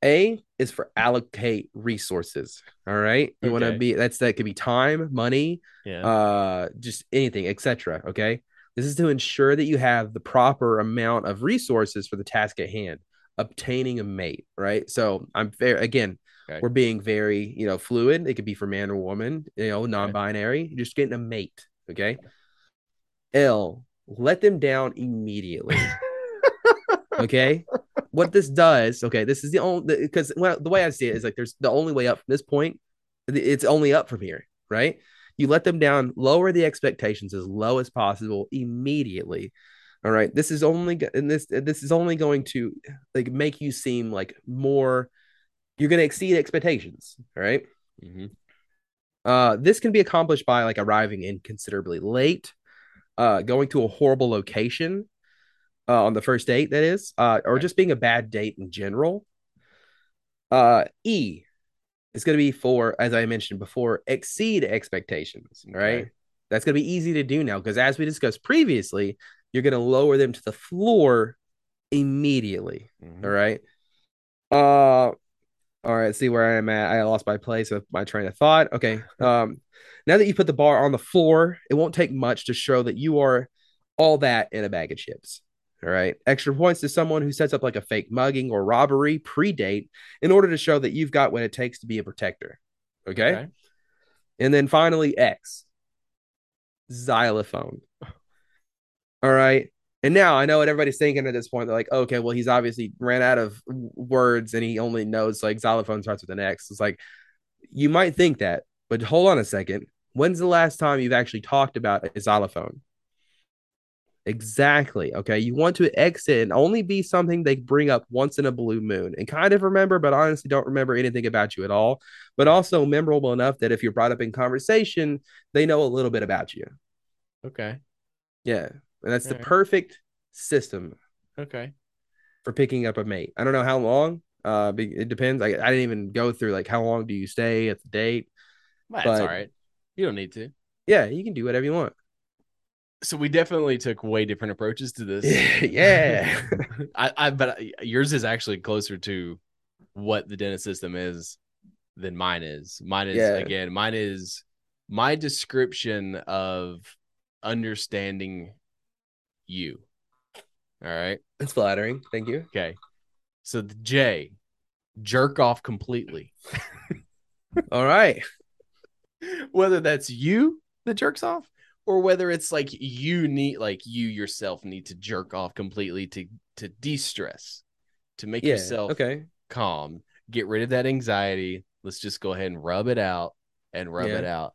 A is for allocate resources. All right. You okay. want to be that's that could be time, money, yeah. uh, just anything, et cetera. Okay. This is to ensure that you have the proper amount of resources for the task at hand, obtaining a mate. Right. So I'm fair again, okay. we're being very, you know, fluid. It could be for man or woman, you know, non-binary, okay. just getting a mate. Okay. L, let them down immediately. Okay. What this does, okay, this is the only because well, the way I see it is like there's the only way up from this point. It's only up from here, right? You let them down, lower the expectations as low as possible immediately. All right, this is only and this this is only going to like make you seem like more. You're going to exceed expectations, all right? Mm-hmm. Uh, this can be accomplished by like arriving in considerably late, uh, going to a horrible location. Uh, on the first date, that is, uh, or just being a bad date in general. Uh, E is going to be for, as I mentioned before, exceed expectations, right? Okay. That's going to be easy to do now because as we discussed previously, you're going to lower them to the floor immediately, mm-hmm. all right? Uh, all right, see where I am at. I lost my place of my train of thought. Okay, um, now that you put the bar on the floor, it won't take much to show that you are all that in a bag of chips. All right. Extra points to someone who sets up like a fake mugging or robbery pre-date in order to show that you've got what it takes to be a protector. Okay. okay. And then finally, X. Xylophone. All right. And now I know what everybody's thinking at this point. They're like, okay, well, he's obviously ran out of words and he only knows like xylophone starts with an X. It's like, you might think that, but hold on a second. When's the last time you've actually talked about a xylophone? Exactly. Okay. You want to exit and only be something they bring up once in a blue moon and kind of remember, but honestly don't remember anything about you at all, but also memorable enough that if you're brought up in conversation, they know a little bit about you. Okay. Yeah. And that's all the right. perfect system. Okay. For picking up a mate. I don't know how long. Uh, It depends. I, I didn't even go through like how long do you stay at the date. Well, that's but, all right. You don't need to. Yeah. You can do whatever you want. So we definitely took way different approaches to this. Yeah. I, I, but yours is actually closer to what the Dennis system is than mine is. Mine is, yeah. again, mine is my description of understanding you. All right. That's flattering. Thank you. Okay. So the J, jerk off completely. All right. Whether that's you that jerks off or whether it's like you need, like you yourself need to jerk off completely to, to de-stress, to make yeah, yourself okay. calm, get rid of that anxiety. Let's just go ahead and rub it out and rub yeah. it out.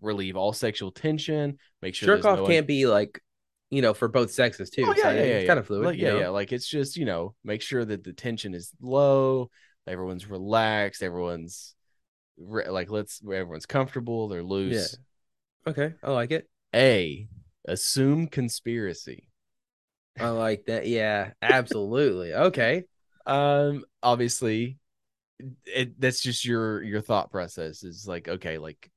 Relieve all sexual tension. Make sure jerk off no can't un- be like, you know, for both sexes too. Oh, yeah, so yeah, yeah, it's yeah. kind of fluid. Like, yeah, know? yeah. Like it's just, you know, make sure that the tension is low. Everyone's relaxed. Everyone's re- like, let's, everyone's comfortable. They're loose. Yeah. Okay. I like it. A, assume conspiracy. I like that. Yeah, absolutely. Okay. Um, obviously it, that's just your, your thought process is like, okay, like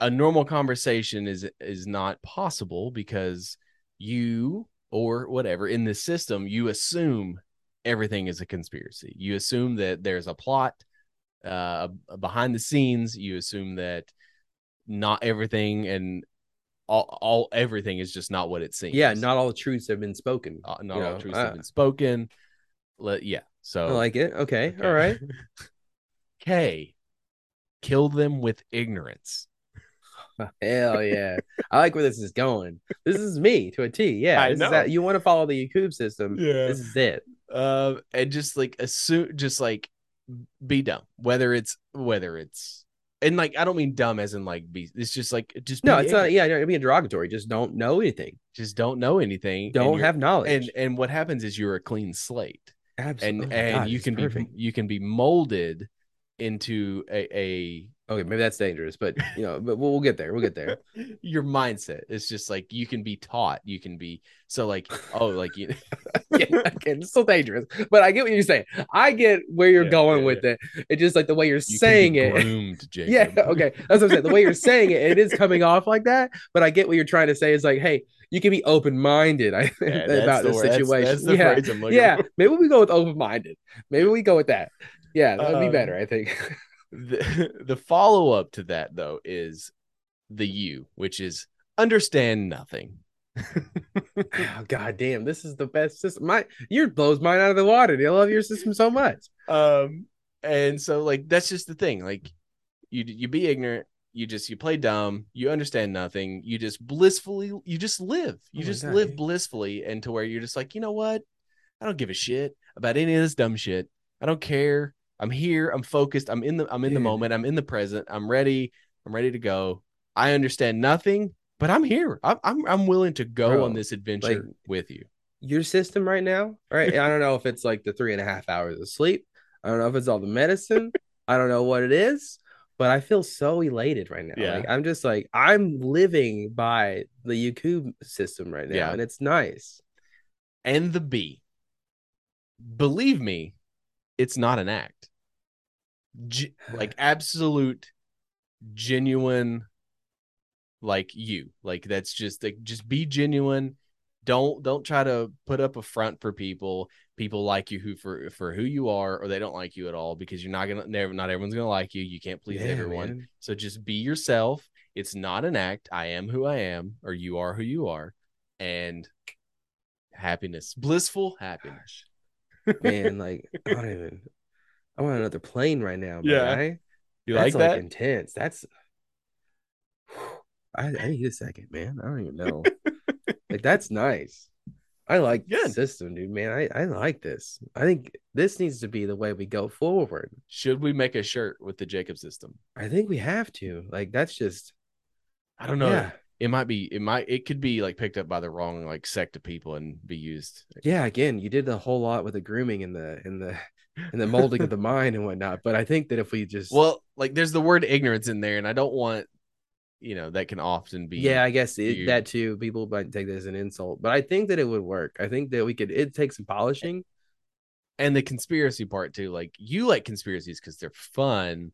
a normal conversation is, is not possible because you or whatever in this system, you assume everything is a conspiracy. You assume that there's a plot uh, behind the scenes. You assume that not everything and all, all everything is just not what it seems. Yeah, not all truths have been spoken. Uh, not you all know, truths uh, have been spoken. Let, yeah, so I like it. Okay, okay. all right. K, kill them with ignorance. Hell yeah. I like where this is going. This is me to a T. Yeah, I know. Is that, you want to follow the Yakub system. Yeah. This is it. Um, and just like assume, just like be dumb. Whether it's whether it's, and like I don't mean dumb as in like be. It's just like just be no. It's ignorant. Not. Yeah, it'd be derogatory. Just don't know anything. Just don't know anything. Don't have knowledge. And and what happens is you're a clean slate. Absolutely. And and God, you can perfect. be you can be molded into a, a. Okay, maybe that's dangerous, but you know, but we'll, we'll get there. We'll get there. Your mindset. It's just like you can be taught. You can be so like, oh, like you. yeah, okay, it's still dangerous, but I get what you're saying. I get where you're yeah, going yeah, with yeah. it. It's just like the way you're you saying can be it. Groomed, Jacob. Yeah. Okay, that's what I'm saying. The way you're saying it, it is coming off like that. But I get what you're trying to say. It's like, hey, you can be open-minded I think, yeah, about this situation. That's, that's the yeah. phrase I'm looking yeah. for. Maybe we go with open-minded. Maybe we go with that. Yeah, that'd um, be better, I think. The, the follow-up to that, though, is the U, which is understand nothing. Oh, God damn, this is the best system. My, yours blows mine out of the water. I love your system so much. Um, and so, like, that's just the thing. Like, you you be ignorant. You just, you play dumb. You understand nothing. You just blissfully, you just live. You oh just God, live dude. blissfully and to where you're just like, you know what? I don't give a shit about any of this dumb shit. I don't care. I'm here. I'm focused. I'm in the I'm in yeah. the moment. I'm in the present. I'm ready. I'm ready to go. I understand nothing, but I'm here. I'm I'm, I'm willing to go Bro, on this adventure like, with you. Your system right now, right? I don't know if it's like the three and a half hours of sleep. I don't know if it's all the medicine. I don't know what it is, but I feel so elated right now. Yeah. Like, I'm just like, I'm living by the Yakub system right now, yeah. and it's nice. And the B. Believe me, it's not an act. G- like absolute genuine like you like that's just like just be genuine. Don't don't try to put up a front for people people like you who for for who you are, or they don't like you at all, because you're not gonna never not everyone's gonna like you. You can't please yeah, everyone, man. So just be yourself. It's not an act. I am who I am, or you are who you are, and happiness, blissful happiness. Gosh. Man, like I don't even I want another plane right now, man. Yeah. I, you that's like that? Like intense. That's. I, I need a second, man. I don't even know. Like that's nice. I like Good. the system, dude, man. I, I like this. I think this needs to be the way we go forward. Should we make a shirt with the Jacob system? I think we have to. Like that's just. I don't know. Yeah. It might be. It might. It could be like picked up by the wrong like sect of people and be used. Yeah. Again, you did a whole lot with the grooming and the and the. and the molding of the mind and whatnot. But I think that if we just well, like there's the word ignorance in there, and I don't want, you know, that can often be. Yeah, I guess it, that too. People might take that as an insult, but I think that it would work. I think that we could. It takes some polishing, and the conspiracy part too. Like you like conspiracies because they're fun,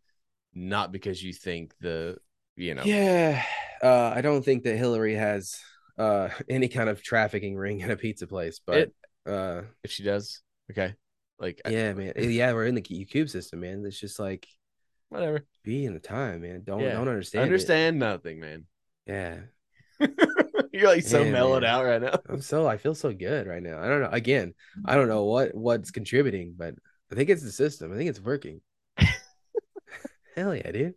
not because you think the you know. Yeah, uh, I don't think that Hillary has uh, any kind of trafficking ring at a pizza place, but it, uh, if she does, okay. Like yeah, I, man. Yeah, we're in the Yakub system, man. It's just like whatever. Be in the time, man. Don't yeah. don't understand. Understand it. Nothing, man. Yeah. You're like so yeah, mellowed man. out right now. I'm so I feel so good right now. I don't know. Again, I don't know what what's contributing, but I think it's the system. I think it's working. Hell yeah, dude.